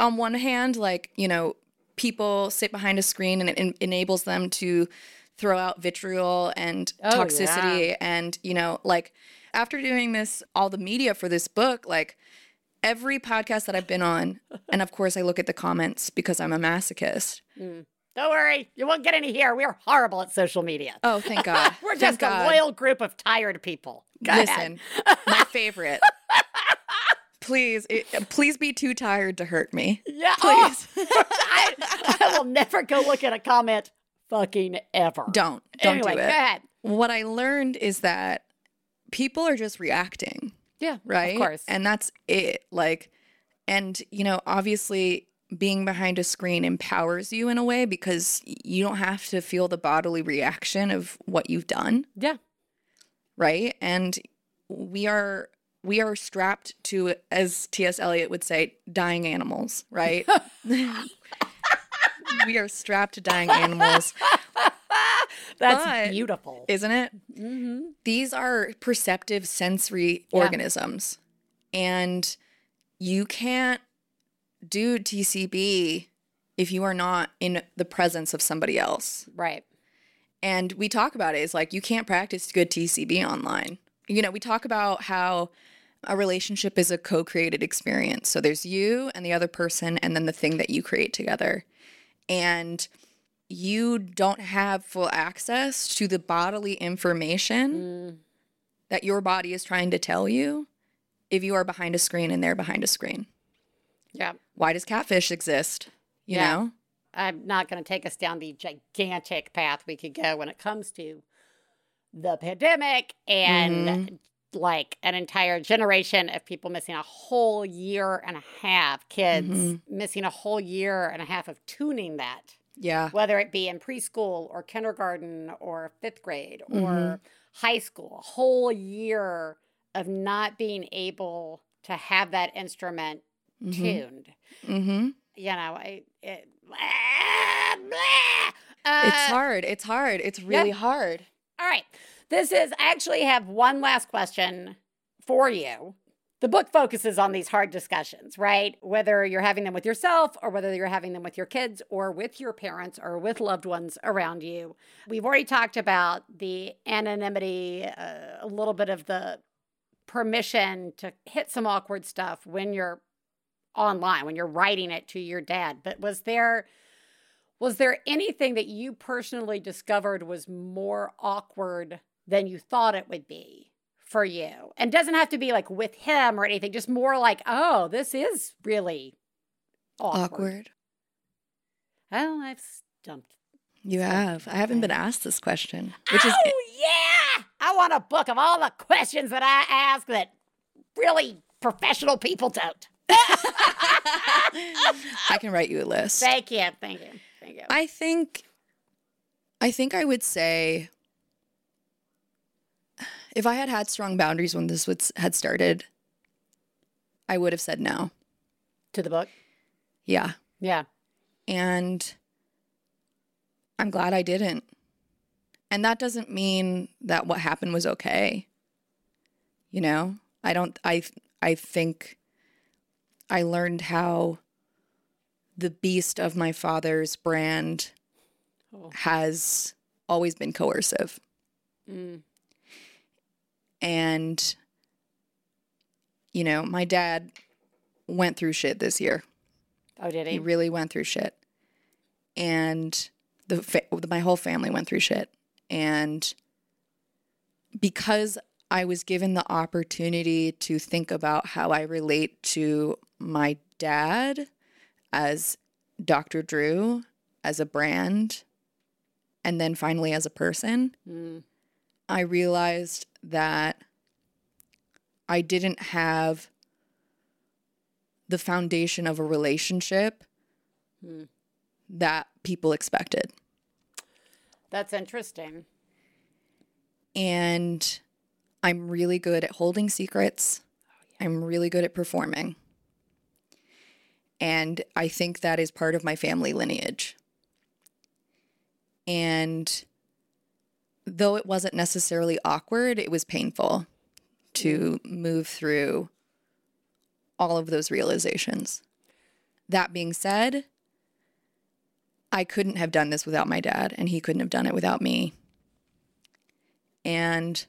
on one hand, like, you know, people sit behind a screen and it en- enables them to throw out vitriol and oh, toxicity. Yeah. And, you know, like after doing this, all the media for this book, like every podcast that I've been on, and of course I look at the comments because I'm a masochist. Mm. Don't worry. You won't get any here. We are horrible at social media. Oh, thank God. We're just thank a God. Loyal group of tired people. Go Listen, ahead. My favorite. Please, it, please be too tired to hurt me. Yeah. Please. Oh. I, I will never go look at a comment fucking ever. Don't. Don't anyway, do it. Go ahead. What I learned is that people are just reacting. Yeah. Right? Of course. And that's it. Like, and, you know, obviously being behind a screen empowers you in a way because you don't have to feel the bodily reaction of what you've done. Yeah. Right? And we are... We are strapped to, as T S. Eliot would say, dying animals, right? We are strapped to dying animals. That's but, beautiful. Isn't it? Mm-hmm. These are perceptive sensory yeah. organisms. And you can't do T C B if you are not in the presence of somebody else. Right. And we talk about it. It's like you can't practice good T C B online. You know, we talk about how a relationship is a co-created experience. So there's you and the other person and then the thing that you create together. And you don't have full access to the bodily information mm. that your body is trying to tell you if you are behind a screen and they're behind a screen. Yeah. Why does catfish exist? You yeah. know? I'm not going to take us down the gigantic path we could go when it comes to the pandemic and mm-hmm. like an entire generation of people missing a whole year and a half, kids mm-hmm. missing a whole year and a half of tuning that. Yeah. Whether it be in preschool or kindergarten or fifth grade or mm-hmm. high school, a whole year of not being able to have that instrument mm-hmm. tuned. Mm-hmm. You know, it, it, blah, blah. Uh, it's hard. It's hard. It's really yeah. hard. All right. This is, I actually have one last question for you. The book focuses on these hard discussions, right? Whether you're having them with yourself or whether you're having them with your kids or with your parents or with loved ones around you. We've already talked about the anonymity, uh, a little bit of the permission to hit some awkward stuff when you're online, when you're writing it to your dad. But was there... Was there anything that you personally discovered was more awkward than you thought it would be for you? And doesn't have to be like with him or anything, just more like, oh, this is really awkward. Awkward. Oh, I've stumped. You stumped have. I haven't been asked this question. Which oh, is... yeah. I want a book of all the questions that I ask that really professional people don't. I can write you a list. Thank you. Thank you. Thank you. I think I think I would say if I had had strong boundaries when this was, had started, I would have said no. To the book? Yeah. Yeah. And I'm glad I didn't. And that doesn't mean that what happened was okay. You know? I don't I I think I learned how the beast of my father's brand oh. has always been coercive. Mm. And, you know, my dad went through shit this year. Oh, did he? He really went through shit. And the fa- my whole family went through shit. And because I was given the opportunity to think about how I relate to my dad as Doctor Drew, as a brand, and then finally as a person, mm. I realized that I didn't have the foundation of a relationship mm. that people expected. That's interesting. And I'm really good at holding secrets. I'm really good at performing. And I think that is part of my family lineage. And though it wasn't necessarily awkward, it was painful to move through all of those realizations. That being said, I couldn't have done this without my dad, and he couldn't have done it without me. And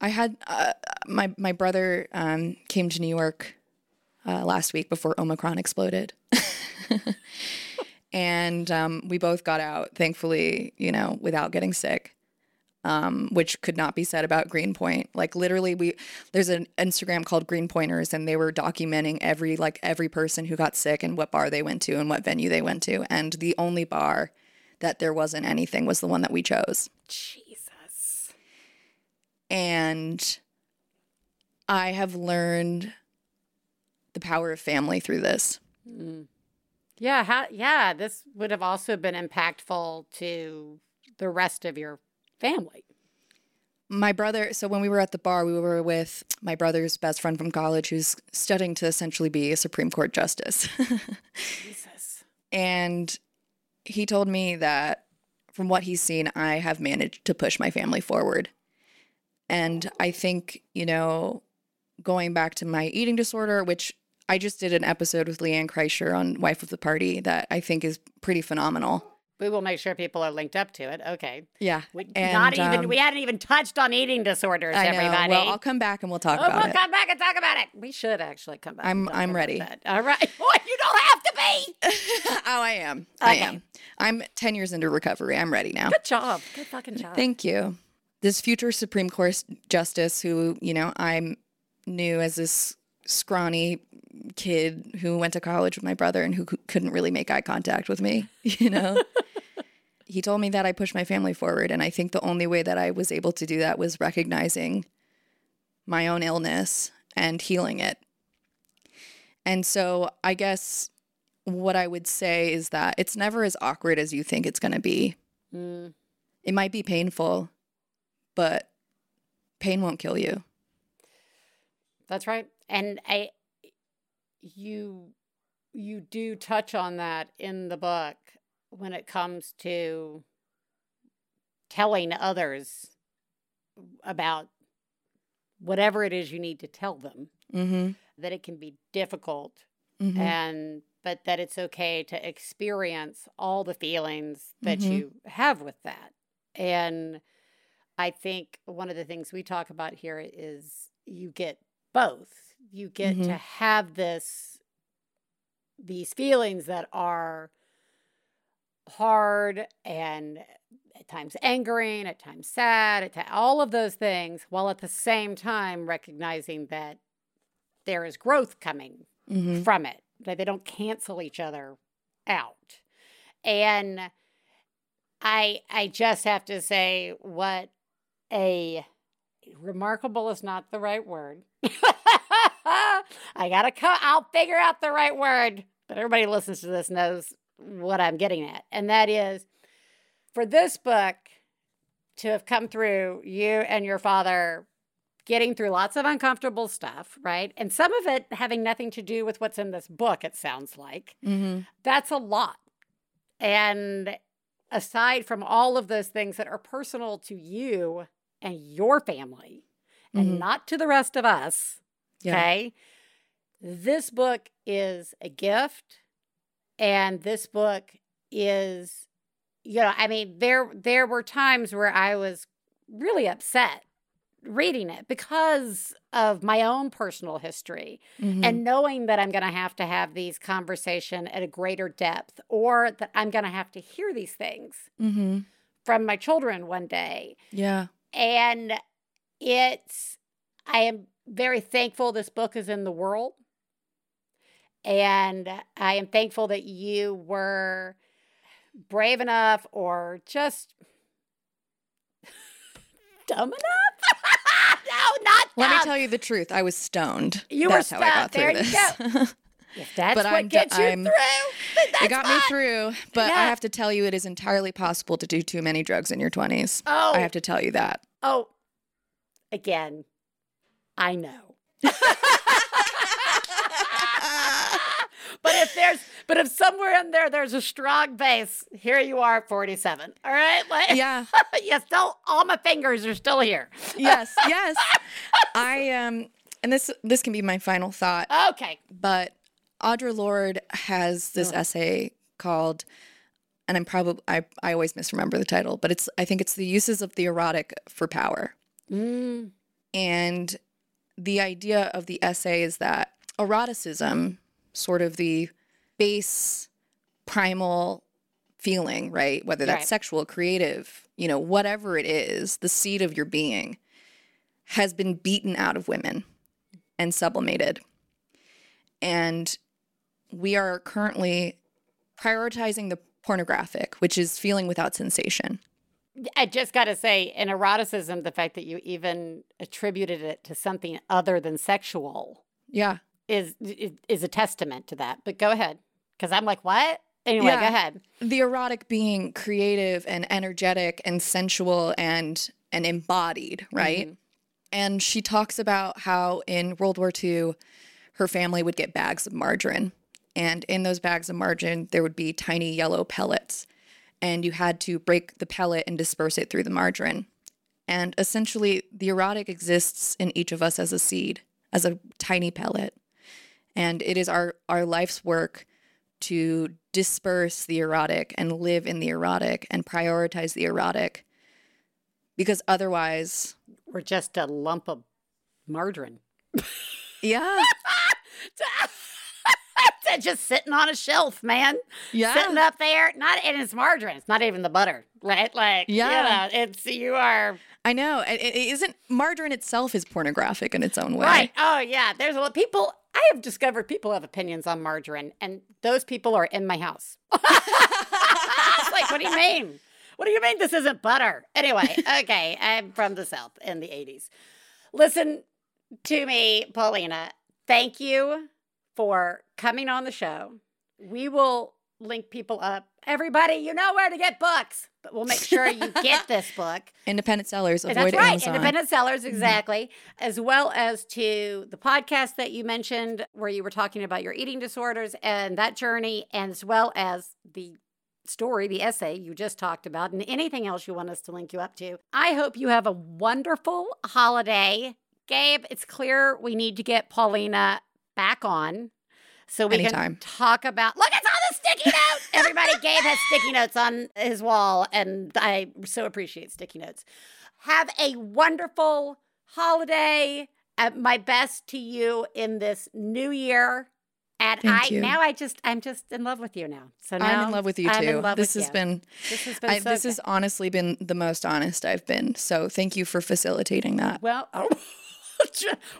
I had uh, my my brother um, came to New York uh, last week before Omicron exploded. And um, we both got out, thankfully, you know, without getting sick, um, which could not be said about Greenpoint. Like literally, we there's an Instagram called Greenpointers, and they were documenting every like every person who got sick and what bar they went to and what venue they went to. And the only bar that there wasn't anything was the one that we chose. Jesus. And I have learned the power of family through this. Mm. Yeah, how, yeah, this would have also been impactful to the rest of your family. My brother, so when we were at the bar, we were with my brother's best friend from college who's studying to essentially be a Supreme Court justice. Jesus. And he told me that from what he's seen, I have managed to push my family forward. And I think, you know, going back to my eating disorder, which I just did an episode with Leanne Kreischer on Wife of the Party that I think is pretty phenomenal. We will make sure people are linked up to it. Okay. Yeah. We, and, not even, um, we hadn't even touched on eating disorders, I know. Everybody. Well, I'll come back and we'll talk oh, about we'll it. We'll come back and talk about it. We should actually come back. I'm, I'm ready. That. All right. Boy, you don't have to be. oh, I am. Okay. I am. I'm ten years into recovery. I'm ready now. Good job. Good fucking job. Thank you. This future Supreme Court justice who, you know, I knew as this scrawny kid who went to college with my brother and who c- couldn't really make eye contact with me, you know. He told me that I pushed my family forward, and I think the only way that I was able to do that was recognizing my own illness and healing it. And so I guess what I would say is that it's never as awkward as you think it's going to be. Mm. It might be painful, but pain won't kill you. That's right. And I You you do touch on that in the book when it comes to telling others about whatever it is you need to tell them, mm-hmm. that it can be difficult, mm-hmm. and but that it's okay to experience all the feelings that mm-hmm. you have with that. And I think one of the things we talk about here is you get both. You get mm-hmm. to have this, these feelings that are hard and at times angering, at times sad, at t- all of those things, while at the same time recognizing that there is growth coming mm-hmm. from it, that they don't cancel each other out. And I, I just have to say what a remarkable is not the right word. I gotta come, I'll figure out the right word, but everybody who listens to this knows what I'm getting at. And that is for this book to have come through you and your father getting through lots of uncomfortable stuff, right? And some of it having nothing to do with what's in this book, it sounds like. Mm-hmm. That's a lot. And aside from all of those things that are personal to you and your family and mm-hmm. not to the rest of us, yeah. Okay. This book is a gift, and this book is, you know, I mean, there there were times where I was really upset reading it because of my own personal history mm-hmm. and knowing that I'm going to have to have these conversations at a greater depth, or that I'm going to have to hear these things mm-hmm. from my children one day. Yeah. And it's, I am very thankful this book is in the world. And I am thankful that you were brave enough, or just dumb enough. No, not dumb. Let me tell you the truth. I was stoned. You that's were stoned. How I got there through you this. Go. If that's but what I'm, gets I'm, you through, that's it got not, me through. But yeah. I have to tell you, it is entirely possible to do too many drugs in your twenties. Oh, I have to tell you that. Oh, Again, I know. But if there's, but if somewhere in there, there's a strong bass, here you are at forty-seven. All right. Like, yeah. Yes. Still, all my fingers are still here. Yes. Yes. I, um, and this, this can be my final thought. Okay. But Audre Lorde has this oh. essay called, and I'm probably, I, I always misremember the title, but it's, I think it's The Uses of the Erotic for Power. Mm. And the idea of the essay is that eroticism, sort of the base primal feeling, right? Whether that's right. sexual, creative, you know, whatever it is, the seed of your being has been beaten out of women and sublimated. And we are currently prioritizing the pornographic, which is feeling without sensation. I just got to say, in eroticism, the fact that you even attributed it to something other than sexual. Yeah. Is is a testament to that. But go ahead, because I'm like, what? Anyway, yeah. Go ahead. The erotic being creative and energetic and sensual and and embodied, right? Mm-hmm. And she talks about how in World War Two, her family would get bags of margarine. And in those bags of margarine, there would be tiny yellow pellets. And you had to break the pellet and disperse it through the margarine. And essentially, the erotic exists in each of us as a seed, as a tiny pellet. And it is our, our life's work to disperse the erotic and live in the erotic and prioritize the erotic, because otherwise we're just a lump of margarine. Yeah. Just sitting on a shelf, man. Yeah. Sitting up there. Not, and it's margarine. It's not even the butter, right? Like, yeah. You know, it's, you are. I know. It, it isn't, margarine itself is pornographic in its own way. Right. Oh, yeah. There's a lot of people. I have discovered people have opinions on margarine, and those people are in my house. It's like, what do you mean? What do you mean this isn't butter? Anyway, okay, I'm from the South in the eighties. Listen to me, Paulina. Thank you for coming on the show. We will link people up. Everybody, you know where to get books, but we'll make sure you get this book. Independent sellers, avoid Amazon. That's right, Amazon. Independent sellers, exactly. Mm-hmm. As well as to the podcast that you mentioned where you were talking about your eating disorders and that journey, and as well as the story, the essay you just talked about, and anything else you want us to link you up to. I hope you have a wonderful holiday. Gabe, it's clear we need to get Paulina back on so we Anytime. Can talk about... Look, it's on the sticky note! Everybody, Gabe has sticky notes on his wall, and I so appreciate sticky notes. Have a wonderful holiday. Uh, my best to you in this new year. And Thank I you. Now I just I'm just in love with you now. So now I'm in love with you too. This has you. been this has been I, so this good. has honestly been the most honest I've been. So thank you for facilitating that. Well, oh.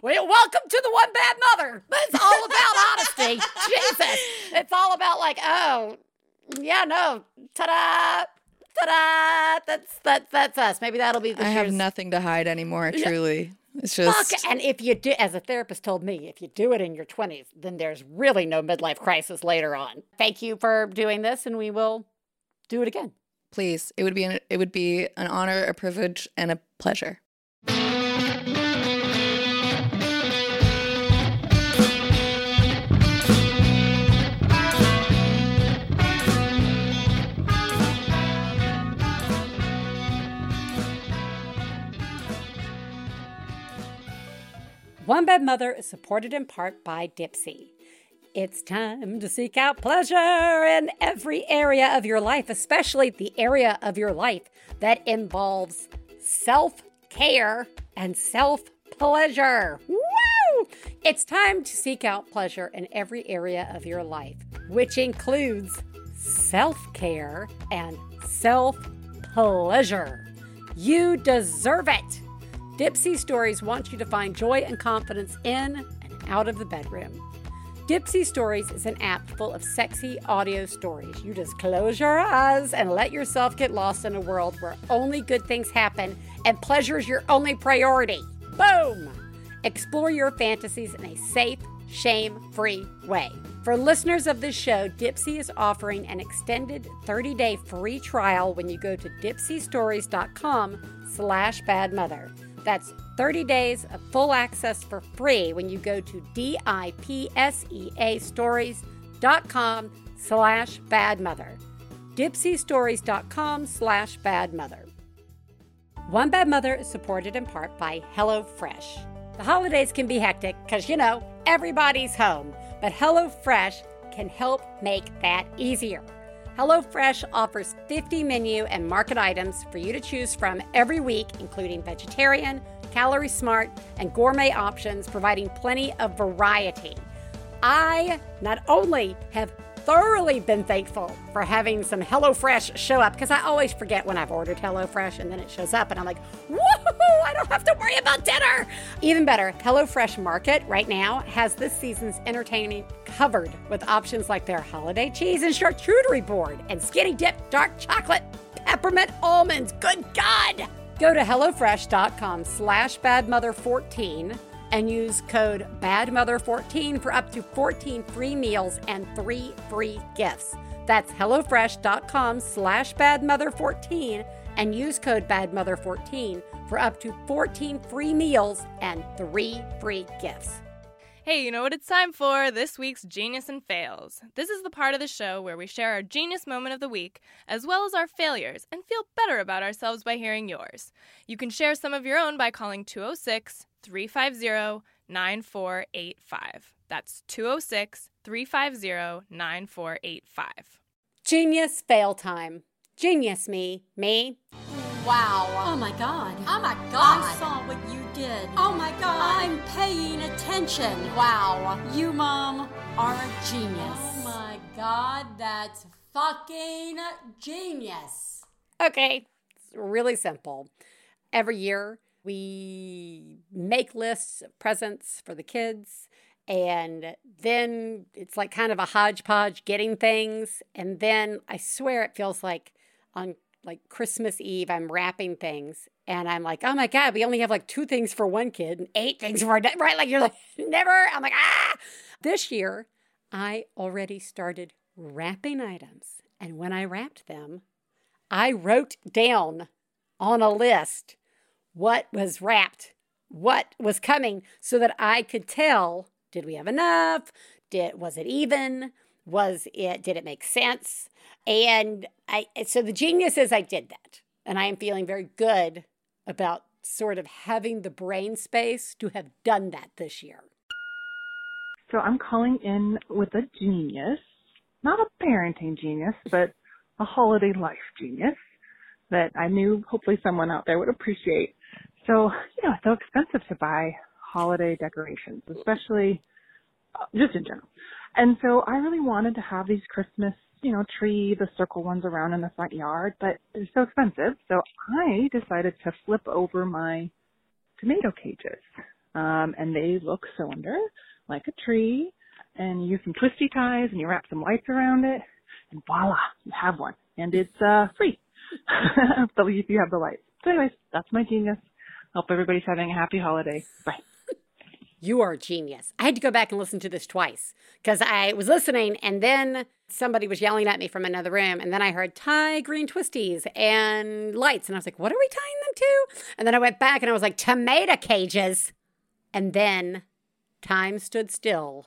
Well, welcome to the One Bad Mother. It's all about honesty. Jesus. It's all about like, oh, yeah, no. Ta-da. Ta-da. That's that, that's us. Maybe that'll be the I year's. Have nothing to hide anymore, truly. It's just... Fuck. And if you do, as a therapist told me, if you do it in your twenties, then there's really no midlife crisis later on. Thank you for doing this, and we will do it again. Please. It would be an, it would be an honor, a privilege, and a pleasure. One Bad Mother is supported in part by Dipsea. It's time to seek out pleasure in every area of your life, especially the area of your life that involves self-care and self-pleasure. Woo! It's time to seek out pleasure in every area of your life, which includes self-care and self-pleasure. You deserve it. Dipsea Stories wants you to find joy and confidence in and out of the bedroom. Dipsea Stories is an app full of sexy audio stories. You just close your eyes and let yourself get lost in a world where only good things happen and pleasure is your only priority. Boom! Explore your fantasies in a safe, shame-free way. For listeners of this show, Dipsea is offering an extended thirty-day free trial when you go to Dipsea Stories dot com slash bad mother. That's thirty days of full access for free when you go to D I P S E A stories dot com slash bad mother. Dipsea Stories dot com slash bad mother. One Bad Mother is supported in part by HelloFresh. The holidays can be hectic because, you know, everybody's home, but HelloFresh can help make that easier. HelloFresh offers fifty menu and market items for you to choose from every week, including vegetarian, calorie smart, and gourmet options, providing plenty of variety. I not only have thoroughly been thankful for having some HelloFresh show up, because I always forget when I've ordered HelloFresh and then it shows up and I'm like, woohoo, I don't have to worry about dinner. Even better, HelloFresh Market right now has this season's entertainment covered with options like their holiday cheese and charcuterie board and skinny dip dark chocolate peppermint almonds. Good God. Go to HelloFresh dot com slash badmother fourteen and use code bad mother fourteen for up to fourteen free meals and three free gifts. That's HelloFresh dot com slash bad mother fourteen and use code bad mother fourteen for up to fourteen free meals and three free gifts. Hey, you know what it's time for? This week's Genius and Fails. This is the part of the show where we share our genius moment of the week, as well as our failures, and feel better about ourselves by hearing yours. You can share some of your own by calling two oh six, three five zero, nine four eight five. That's two oh six, three five zero, nine four eight five. Genius fail time. Genius me. Me. Wow. Oh my God. Oh my God. I saw what you did. Oh my God. I'm paying attention. Wow. You, Mom, are a genius. Oh my God, that's fucking genius. Okay. It's really simple. Every year, we make lists of presents for the kids, and then it's like kind of a hodgepodge getting things, and then I swear it feels like on like Christmas Eve I'm wrapping things, and I'm like, oh my God, we only have like two things for one kid and eight things for another, right? Like you're like, never. I'm like, ah! This year, I already started wrapping items, and when I wrapped them, I wrote down on a list what was wrapped, what was coming, so that I could tell, did we have enough? Did, was it even? Was it, did it make sense? And I, so the genius is I did that. And I am feeling very good about sort of having the brain space to have done that this year. So I'm calling in with a genius, not a parenting genius, but a holiday life genius that I knew hopefully someone out there would appreciate. So, you know, it's so expensive to buy holiday decorations, especially uh, just in general. And so I really wanted to have these Christmas, you know, tree, the circle ones around in the front yard, but they're so expensive. So I decided to flip over my tomato cages. Um, and they look cylinder like a tree, and you use some twisty ties and you wrap some lights around it, and voila, you have one. And it's uh, free. So if you have the lights. So anyways, that's my genius. Hope everybody's having a happy holiday. Bye. You are a genius. I had to go back and listen to this twice because I was listening and then somebody was yelling at me from another room. And then I heard tie green twisties and lights. And I was like, what are we tying them to? And then I went back and I was like, tomato cages. And then time stood still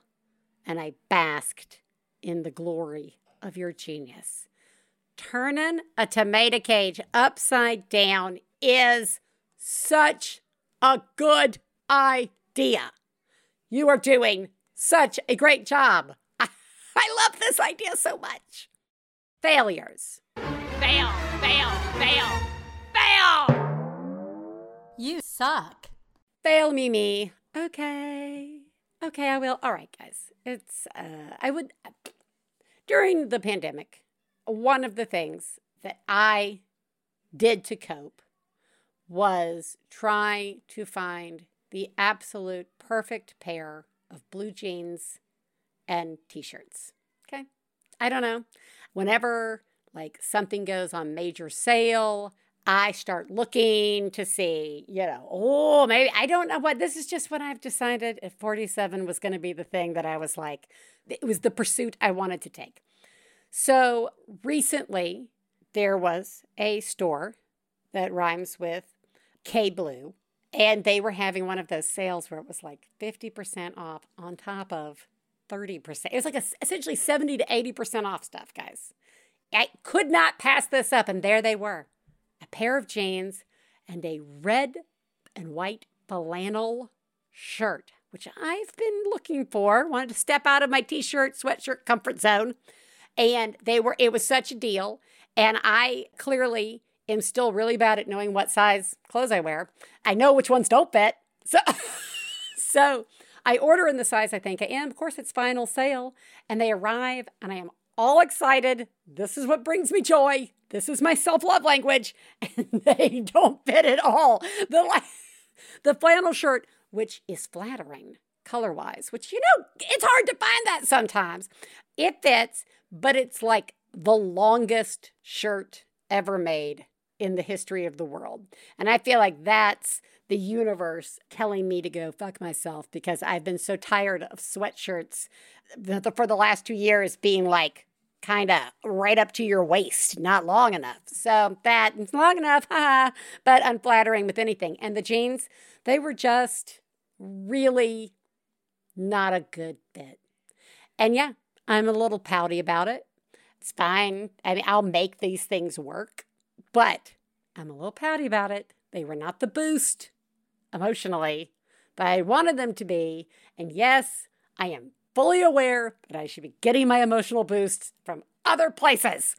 and I basked in the glory of your genius. Turning a tomato cage upside down is such a good idea. You are doing such a great job. I, I love this idea so much. Failures. Fail, fail, fail, fail. You suck. Fail me, me. Okay. Okay, I will. All right, guys. It's, uh, I would, uh, during the pandemic, one of the things that I did to cope was try to find the absolute perfect pair of blue jeans and t-shirts. Okay. I don't know. Whenever like something goes on major sale, I start looking to see, you know, oh, maybe, I don't know what, this is just what I've decided at forty-seven was going to be the thing that I was like, it was the pursuit I wanted to take. So recently, there was a store that rhymes with K Blue, And they were having one of those sales where it was like fifty percent off on top of thirty percent. It was like a, essentially seventy to eighty percent off stuff, guys. I could not pass this up. And there they were, a pair of jeans and a red and white flannel shirt, which I've been looking for. Wanted to step out of my t-shirt, sweatshirt comfort zone. And they were, it was such a deal. And I clearly am still really bad at knowing what size clothes I wear. I know which ones don't fit. So, so I order in the size I think I am. Of course, it's final sale. And they arrive and I am all excited. This is what brings me joy. This is my self-love language. And they don't fit at all. The, the flannel shirt, which is flattering color-wise, which, you know, it's hard to find that sometimes. It fits, but it's like the longest shirt ever made in the history of the world. And I feel like that's the universe telling me to go fuck myself because I've been so tired of sweatshirts for the last two years being like kind of right up to your waist, not long enough. So that is long enough, haha, but unflattering with anything. And the jeans, they were just really not a good fit. And yeah, I'm a little pouty about it. It's fine. I mean, I'll make these things work, but I'm a little pouty about it. They were not the boost emotionally that I wanted them to be. And yes, I am fully aware that I should be getting my emotional boosts from other places,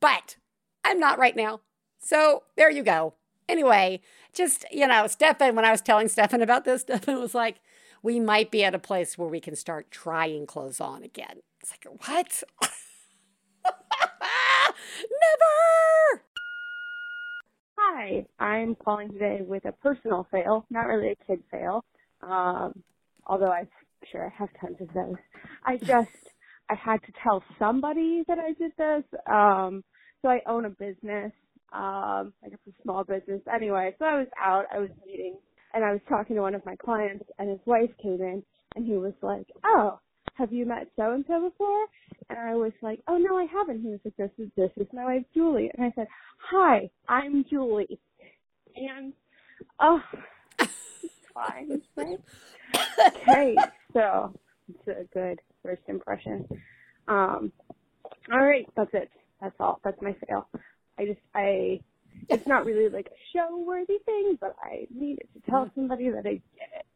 but I'm not right now. So there you go. Anyway, just, you know, Stefan, when I was telling Stefan about this, Stefan was like, we might be at a place where we can start trying clothes on again. It's like, what? Never! Hi, I'm calling today with a personal fail, not really a kid fail, um, although I'm sure I have tons of those. I just, I had to tell somebody that I did this. Um, so I own a business, um, like it's a small business. Anyway, so I was out, I was meeting, and I was talking to one of my clients, and his wife came in, and he was like, oh, have you met so-and-so before? And I was like, oh, no, I haven't. He was like, this is, this is my wife, Julie. And I said, hi, I'm Julie. And, oh, it's fine, right? Okay, so it's a good first impression. Um, all right, that's it. That's all. That's my fail. I just, I, it's not really like a show-worthy thing, but I needed to tell somebody that I did it.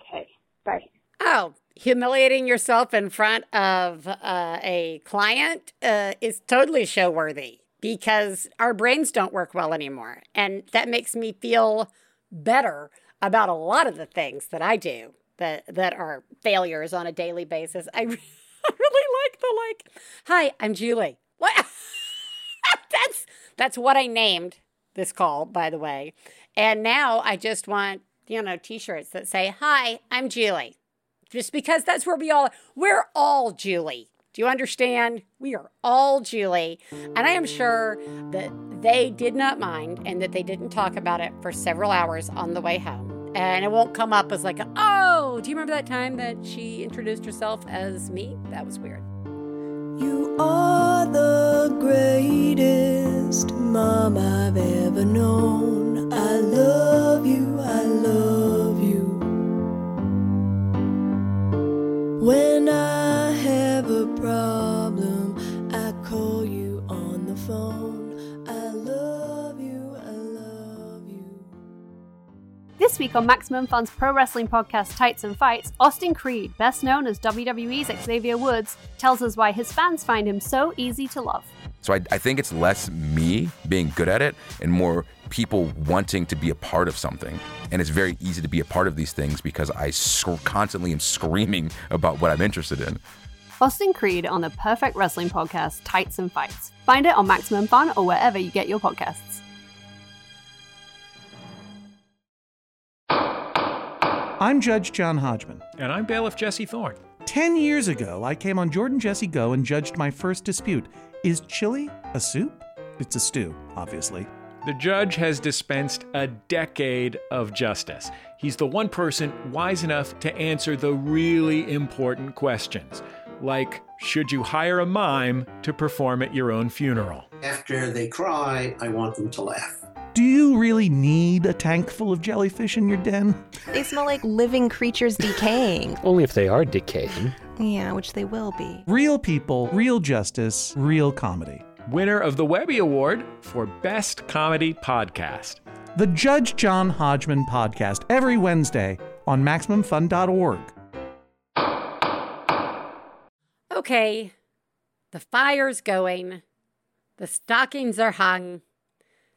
Okay, bye. Oh, humiliating yourself in front of uh, a client uh, is totally show-worthy because our brains don't work well anymore. And that makes me feel better about a lot of the things that I do that, that are failures on a daily basis. I, re- I really like the, like, hi, I'm Julie. What? that's, that's what I named this call, by the way. And now I just want, you know, T-shirts that say, hi, I'm Julie. Just because that's where we all, we're all Julie. Do you understand? We are all Julie. And I am sure that they did not mind and that they didn't talk about it for several hours on the way home. And it won't come up as like, oh, do you remember that time that she introduced herself as me? That was weird. You are the greatest mom I've ever known. I love you, I love you. When I have a problem, I call you on the phone. I love you, I love you. This week on Maximum Fun's pro wrestling podcast, Tights and Fights, Austin Creed, best known as W W E's Xavier Woods, tells us why his fans find him so easy to love. So I, I think it's less me being good at it and more people wanting to be a part of something. And it's very easy to be a part of these things because I sc- constantly am screaming about what I'm interested in. Austin Creed on the Perfect Wrestling podcast, Tights and Fights. Find it on Maximum Fun or wherever you get your podcasts. I'm Judge John Hodgman. And I'm Bailiff Jesse Thorne. Ten years ago, I came on Jordan Jesse Go and judged my first dispute. Is chili a soup? It's a stew, obviously. The judge has dispensed a decade of justice. He's the one person wise enough to answer the really important questions, like, should you hire a mime to perform at your own funeral? After they cry, I want them to laugh. Do you really need a tank full of jellyfish in your den? They smell like living creatures decaying. Only if they are decaying. Yeah, which they will be. Real people, real justice, real comedy. Winner of the Webby Award for Best Comedy Podcast. The Judge John Hodgman Podcast, every Wednesday on Maximum Fun dot org. Okay, the fire's going. The stockings are hung.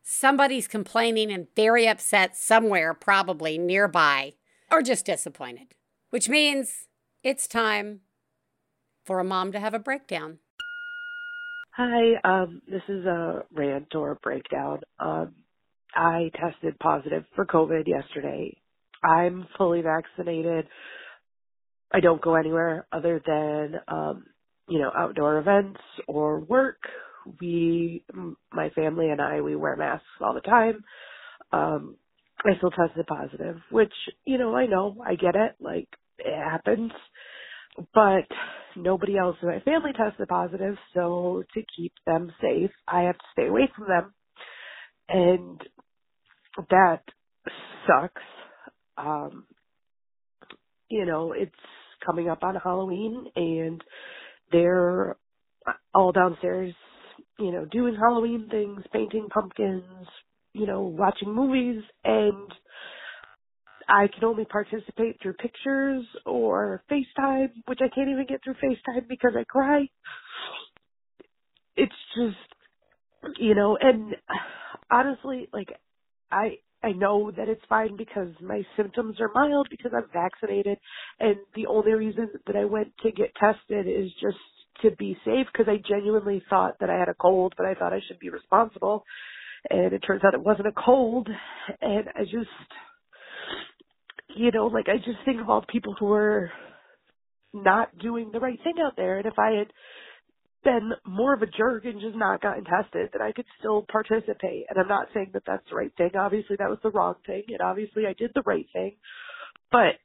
Somebody's complaining and very upset somewhere, probably nearby, or just disappointed, which means it's time for a mom to have a breakdown. Hi, um, this is a rant or breakdown. Um, I tested positive for COVID yesterday. I'm fully vaccinated. I don't go anywhere other than, um, you know, outdoor events or work. We, my family and I, we wear masks all the time. Um, I still tested positive, which, you know, I know, I get it, like, it happens. But nobody else in my family tested positive, so to keep them safe, I have to stay away from them. And that sucks. Um, you know, it's coming up on Halloween, and they're all downstairs, you know, doing Halloween things, painting pumpkins, you know, watching movies, and I can only participate through pictures or FaceTime, which I can't even get through FaceTime because I cry. It's just, you know, and honestly, like, I I know that it's fine because my symptoms are mild because I'm vaccinated, and the only reason that I went to get tested is just to be safe because I genuinely thought that I had a cold, but I thought I should be responsible, and it turns out it wasn't a cold, and I just, you know, like, I just think of all the people who are not doing the right thing out there, and if I had been more of a jerk and just not gotten tested, then I could still participate, and I'm not saying that that's the right thing. Obviously, that was the wrong thing, and obviously I did the right thing, but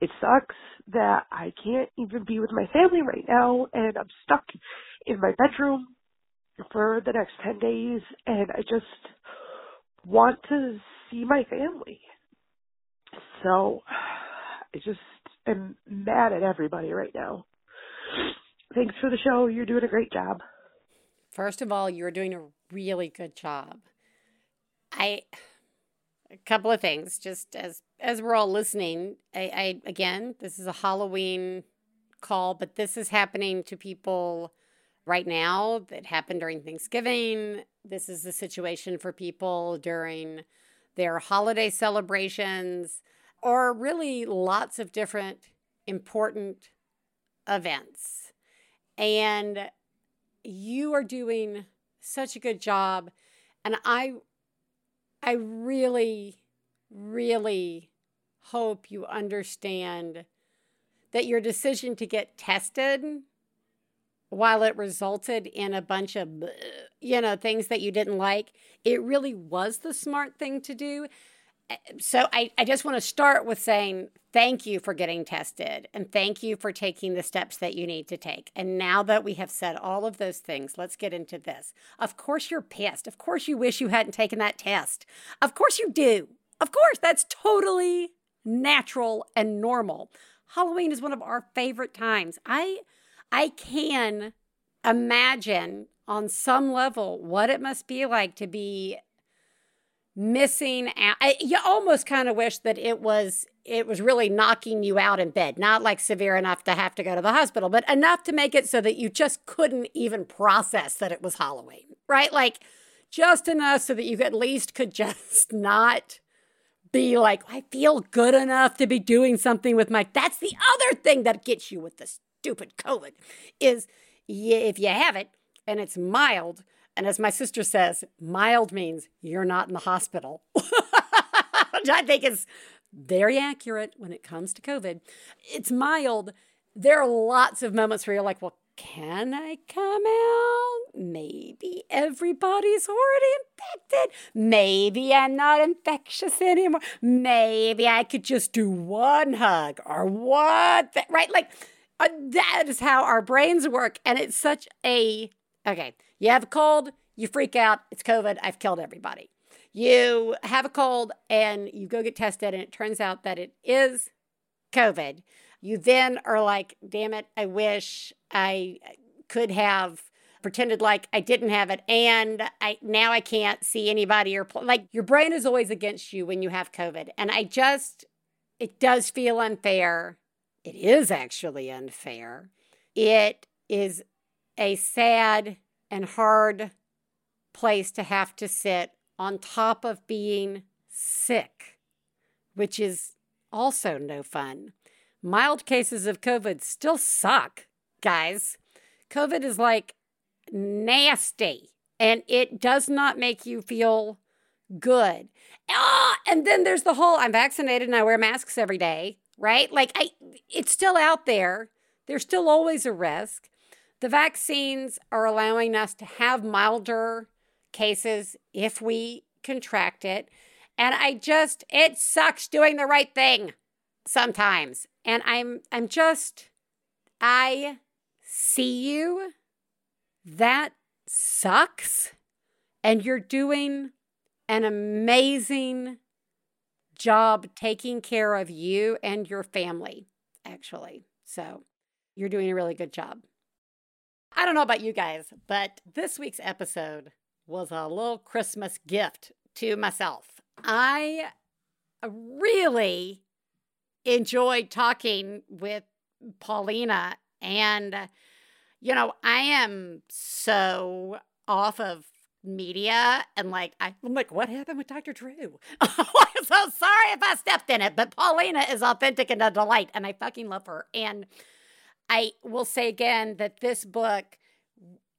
it sucks that I can't even be with my family right now, and I'm stuck in my bedroom for the next ten days, and I just want to see my family. So I just am mad at everybody right now. Thanks for the show. You're doing a great job. First of all, you're doing a really good job. I, a couple of things, just as As we're all listening, I, I again, this is a Halloween call, but this is happening to people right now that happened during Thanksgiving. This is the situation for people during their holiday celebrations or really lots of different important events. And you are doing such a good job. And I, I really... really hope you understand that your decision to get tested, while it resulted in a bunch of, you know, things that you didn't like, it really was the smart thing to do. So I, I just want to start with saying thank you for getting tested and thank you for taking the steps that you need to take. And now that we have said all of those things, let's get into this. Of course you're pissed. Of course you wish you hadn't taken that test. Of course you do. Of course, that's totally natural and normal. Halloween is one of our favorite times. I I can imagine on some level what it must be like to be missing out. I, you almost kind of wish that it was it was really knocking you out in bed, not like severe enough to have to go to the hospital, but enough to make it so that you just couldn't even process that it was Halloween, right? Like just enough so that you at least could just not be like, I feel good enough to be doing something with my, that's the other thing that gets you with the stupid COVID is if you have it and it's mild, and as my sister says, mild means you're not in the hospital, which I think is very accurate when it comes to COVID. It's mild. There are lots of moments where you're like, well, can I come out? Maybe everybody's already infected. Maybe I'm not infectious anymore. Maybe I could just do one hug or what, th- right? Like uh, that is how our brains work. And it's such a, okay, you have a cold, you freak out, it's COVID, I've killed everybody. you have a cold and you go get tested and it turns out that it is COVID. You then are like, damn it, I wish I could have pretended like I didn't have it, and I now I can't see anybody or pl- like your brain is always against you when you have COVID. And I just, it does feel unfair. It is actually unfair. It is a sad and hard place to have to sit on top of being sick, which is also no fun. Mild cases of COVID still suck, guys. COVID is like nasty, and it does not make you feel good. Oh, and then there's the whole, I'm vaccinated and I wear masks every day, right? Like, I, it's still out there. There's still always a risk. The vaccines are allowing us to have milder cases if we contract it. And I just, it sucks doing the right thing sometimes. And I'm, I'm just, I see you. That sucks. And you're doing an amazing job taking care of you and your family, actually. So you're doing a really good job. I don't know about you guys, but this week's episode was a little Christmas gift to myself. I really enjoyed talking with Paulina, and, you know, I am so off of media, and like, I, I'm like, what happened with Doctor Drew? I'm so sorry if I stepped in it, but Paulina is authentic and a delight, and I fucking love her. And I will say again that this book,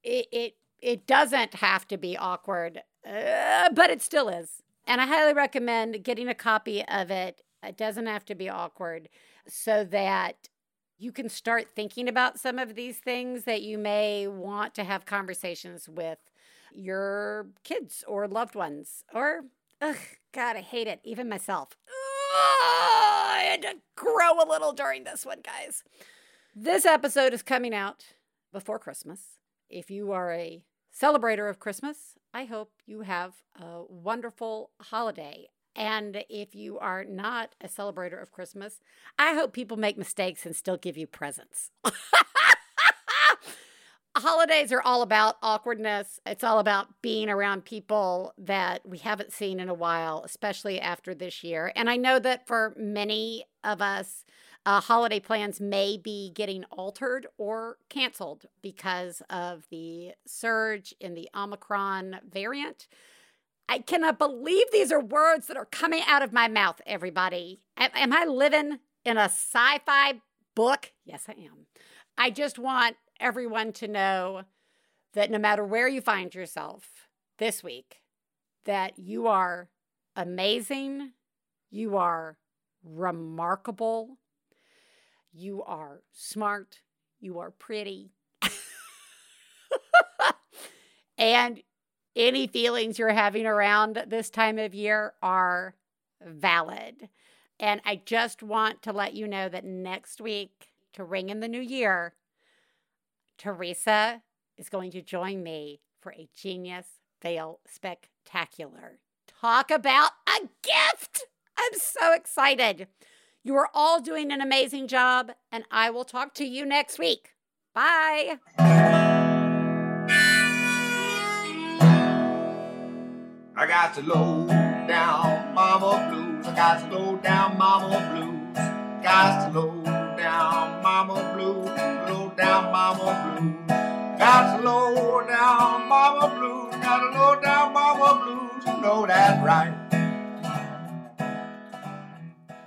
it it, it doesn't have to be awkward, uh, but it still is. And I highly recommend getting a copy of it. It doesn't have to be awkward, so that you can start thinking about some of these things that you may want to have conversations with your kids or loved ones. Or, ugh, God, I hate it. Even myself. Oh, I had to grow a little during this one, guys. This episode is coming out before Christmas. If you are a celebrator of Christmas, I hope you have a wonderful holiday. And if you are not a celebrator of Christmas, I hope people make mistakes and still give you presents. Holidays are all about awkwardness. It's all about being around people that we haven't seen in a while, especially after this year. And I know that for many of us, Uh, holiday plans may be getting altered or canceled because of the surge in the Omicron variant. I cannot believe these are words that are coming out of my mouth, everybody. Am, am I living in a sci-fi book? Yes, I am. I just want everyone to know that no matter where you find yourself this week, that you are amazing, you are remarkable, you are smart, you are pretty, and any feelings you're having around this time of year are valid. And I just want to let you know that next week, to ring in the new year, Teresa is going to join me for a Genius Fail Spectacular. Talk about a gift! I'm so excited. You are all doing an amazing job, and I will talk to you next week. Bye. I got to low down mama blues. I got to low down mama blues. Got to low down mama blues. Low down mama blues. Got to low down mama blues. Got to low down mama blues. You know that's right.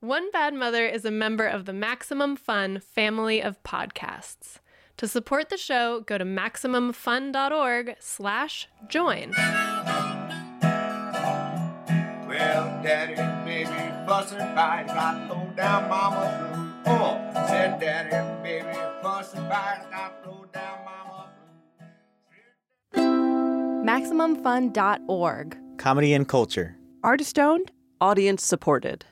One Bad Mother is a member of the Maximum Fun family of podcasts. To support the show, go to maximum fun dot org slash join. Well, Daddy baby fussing by got thrown down mama blue. Oh, said daddy baby fussing by got thrown down mama blue. Maximum Fun dot org. Comedy and culture. Artist owned. Audience supported.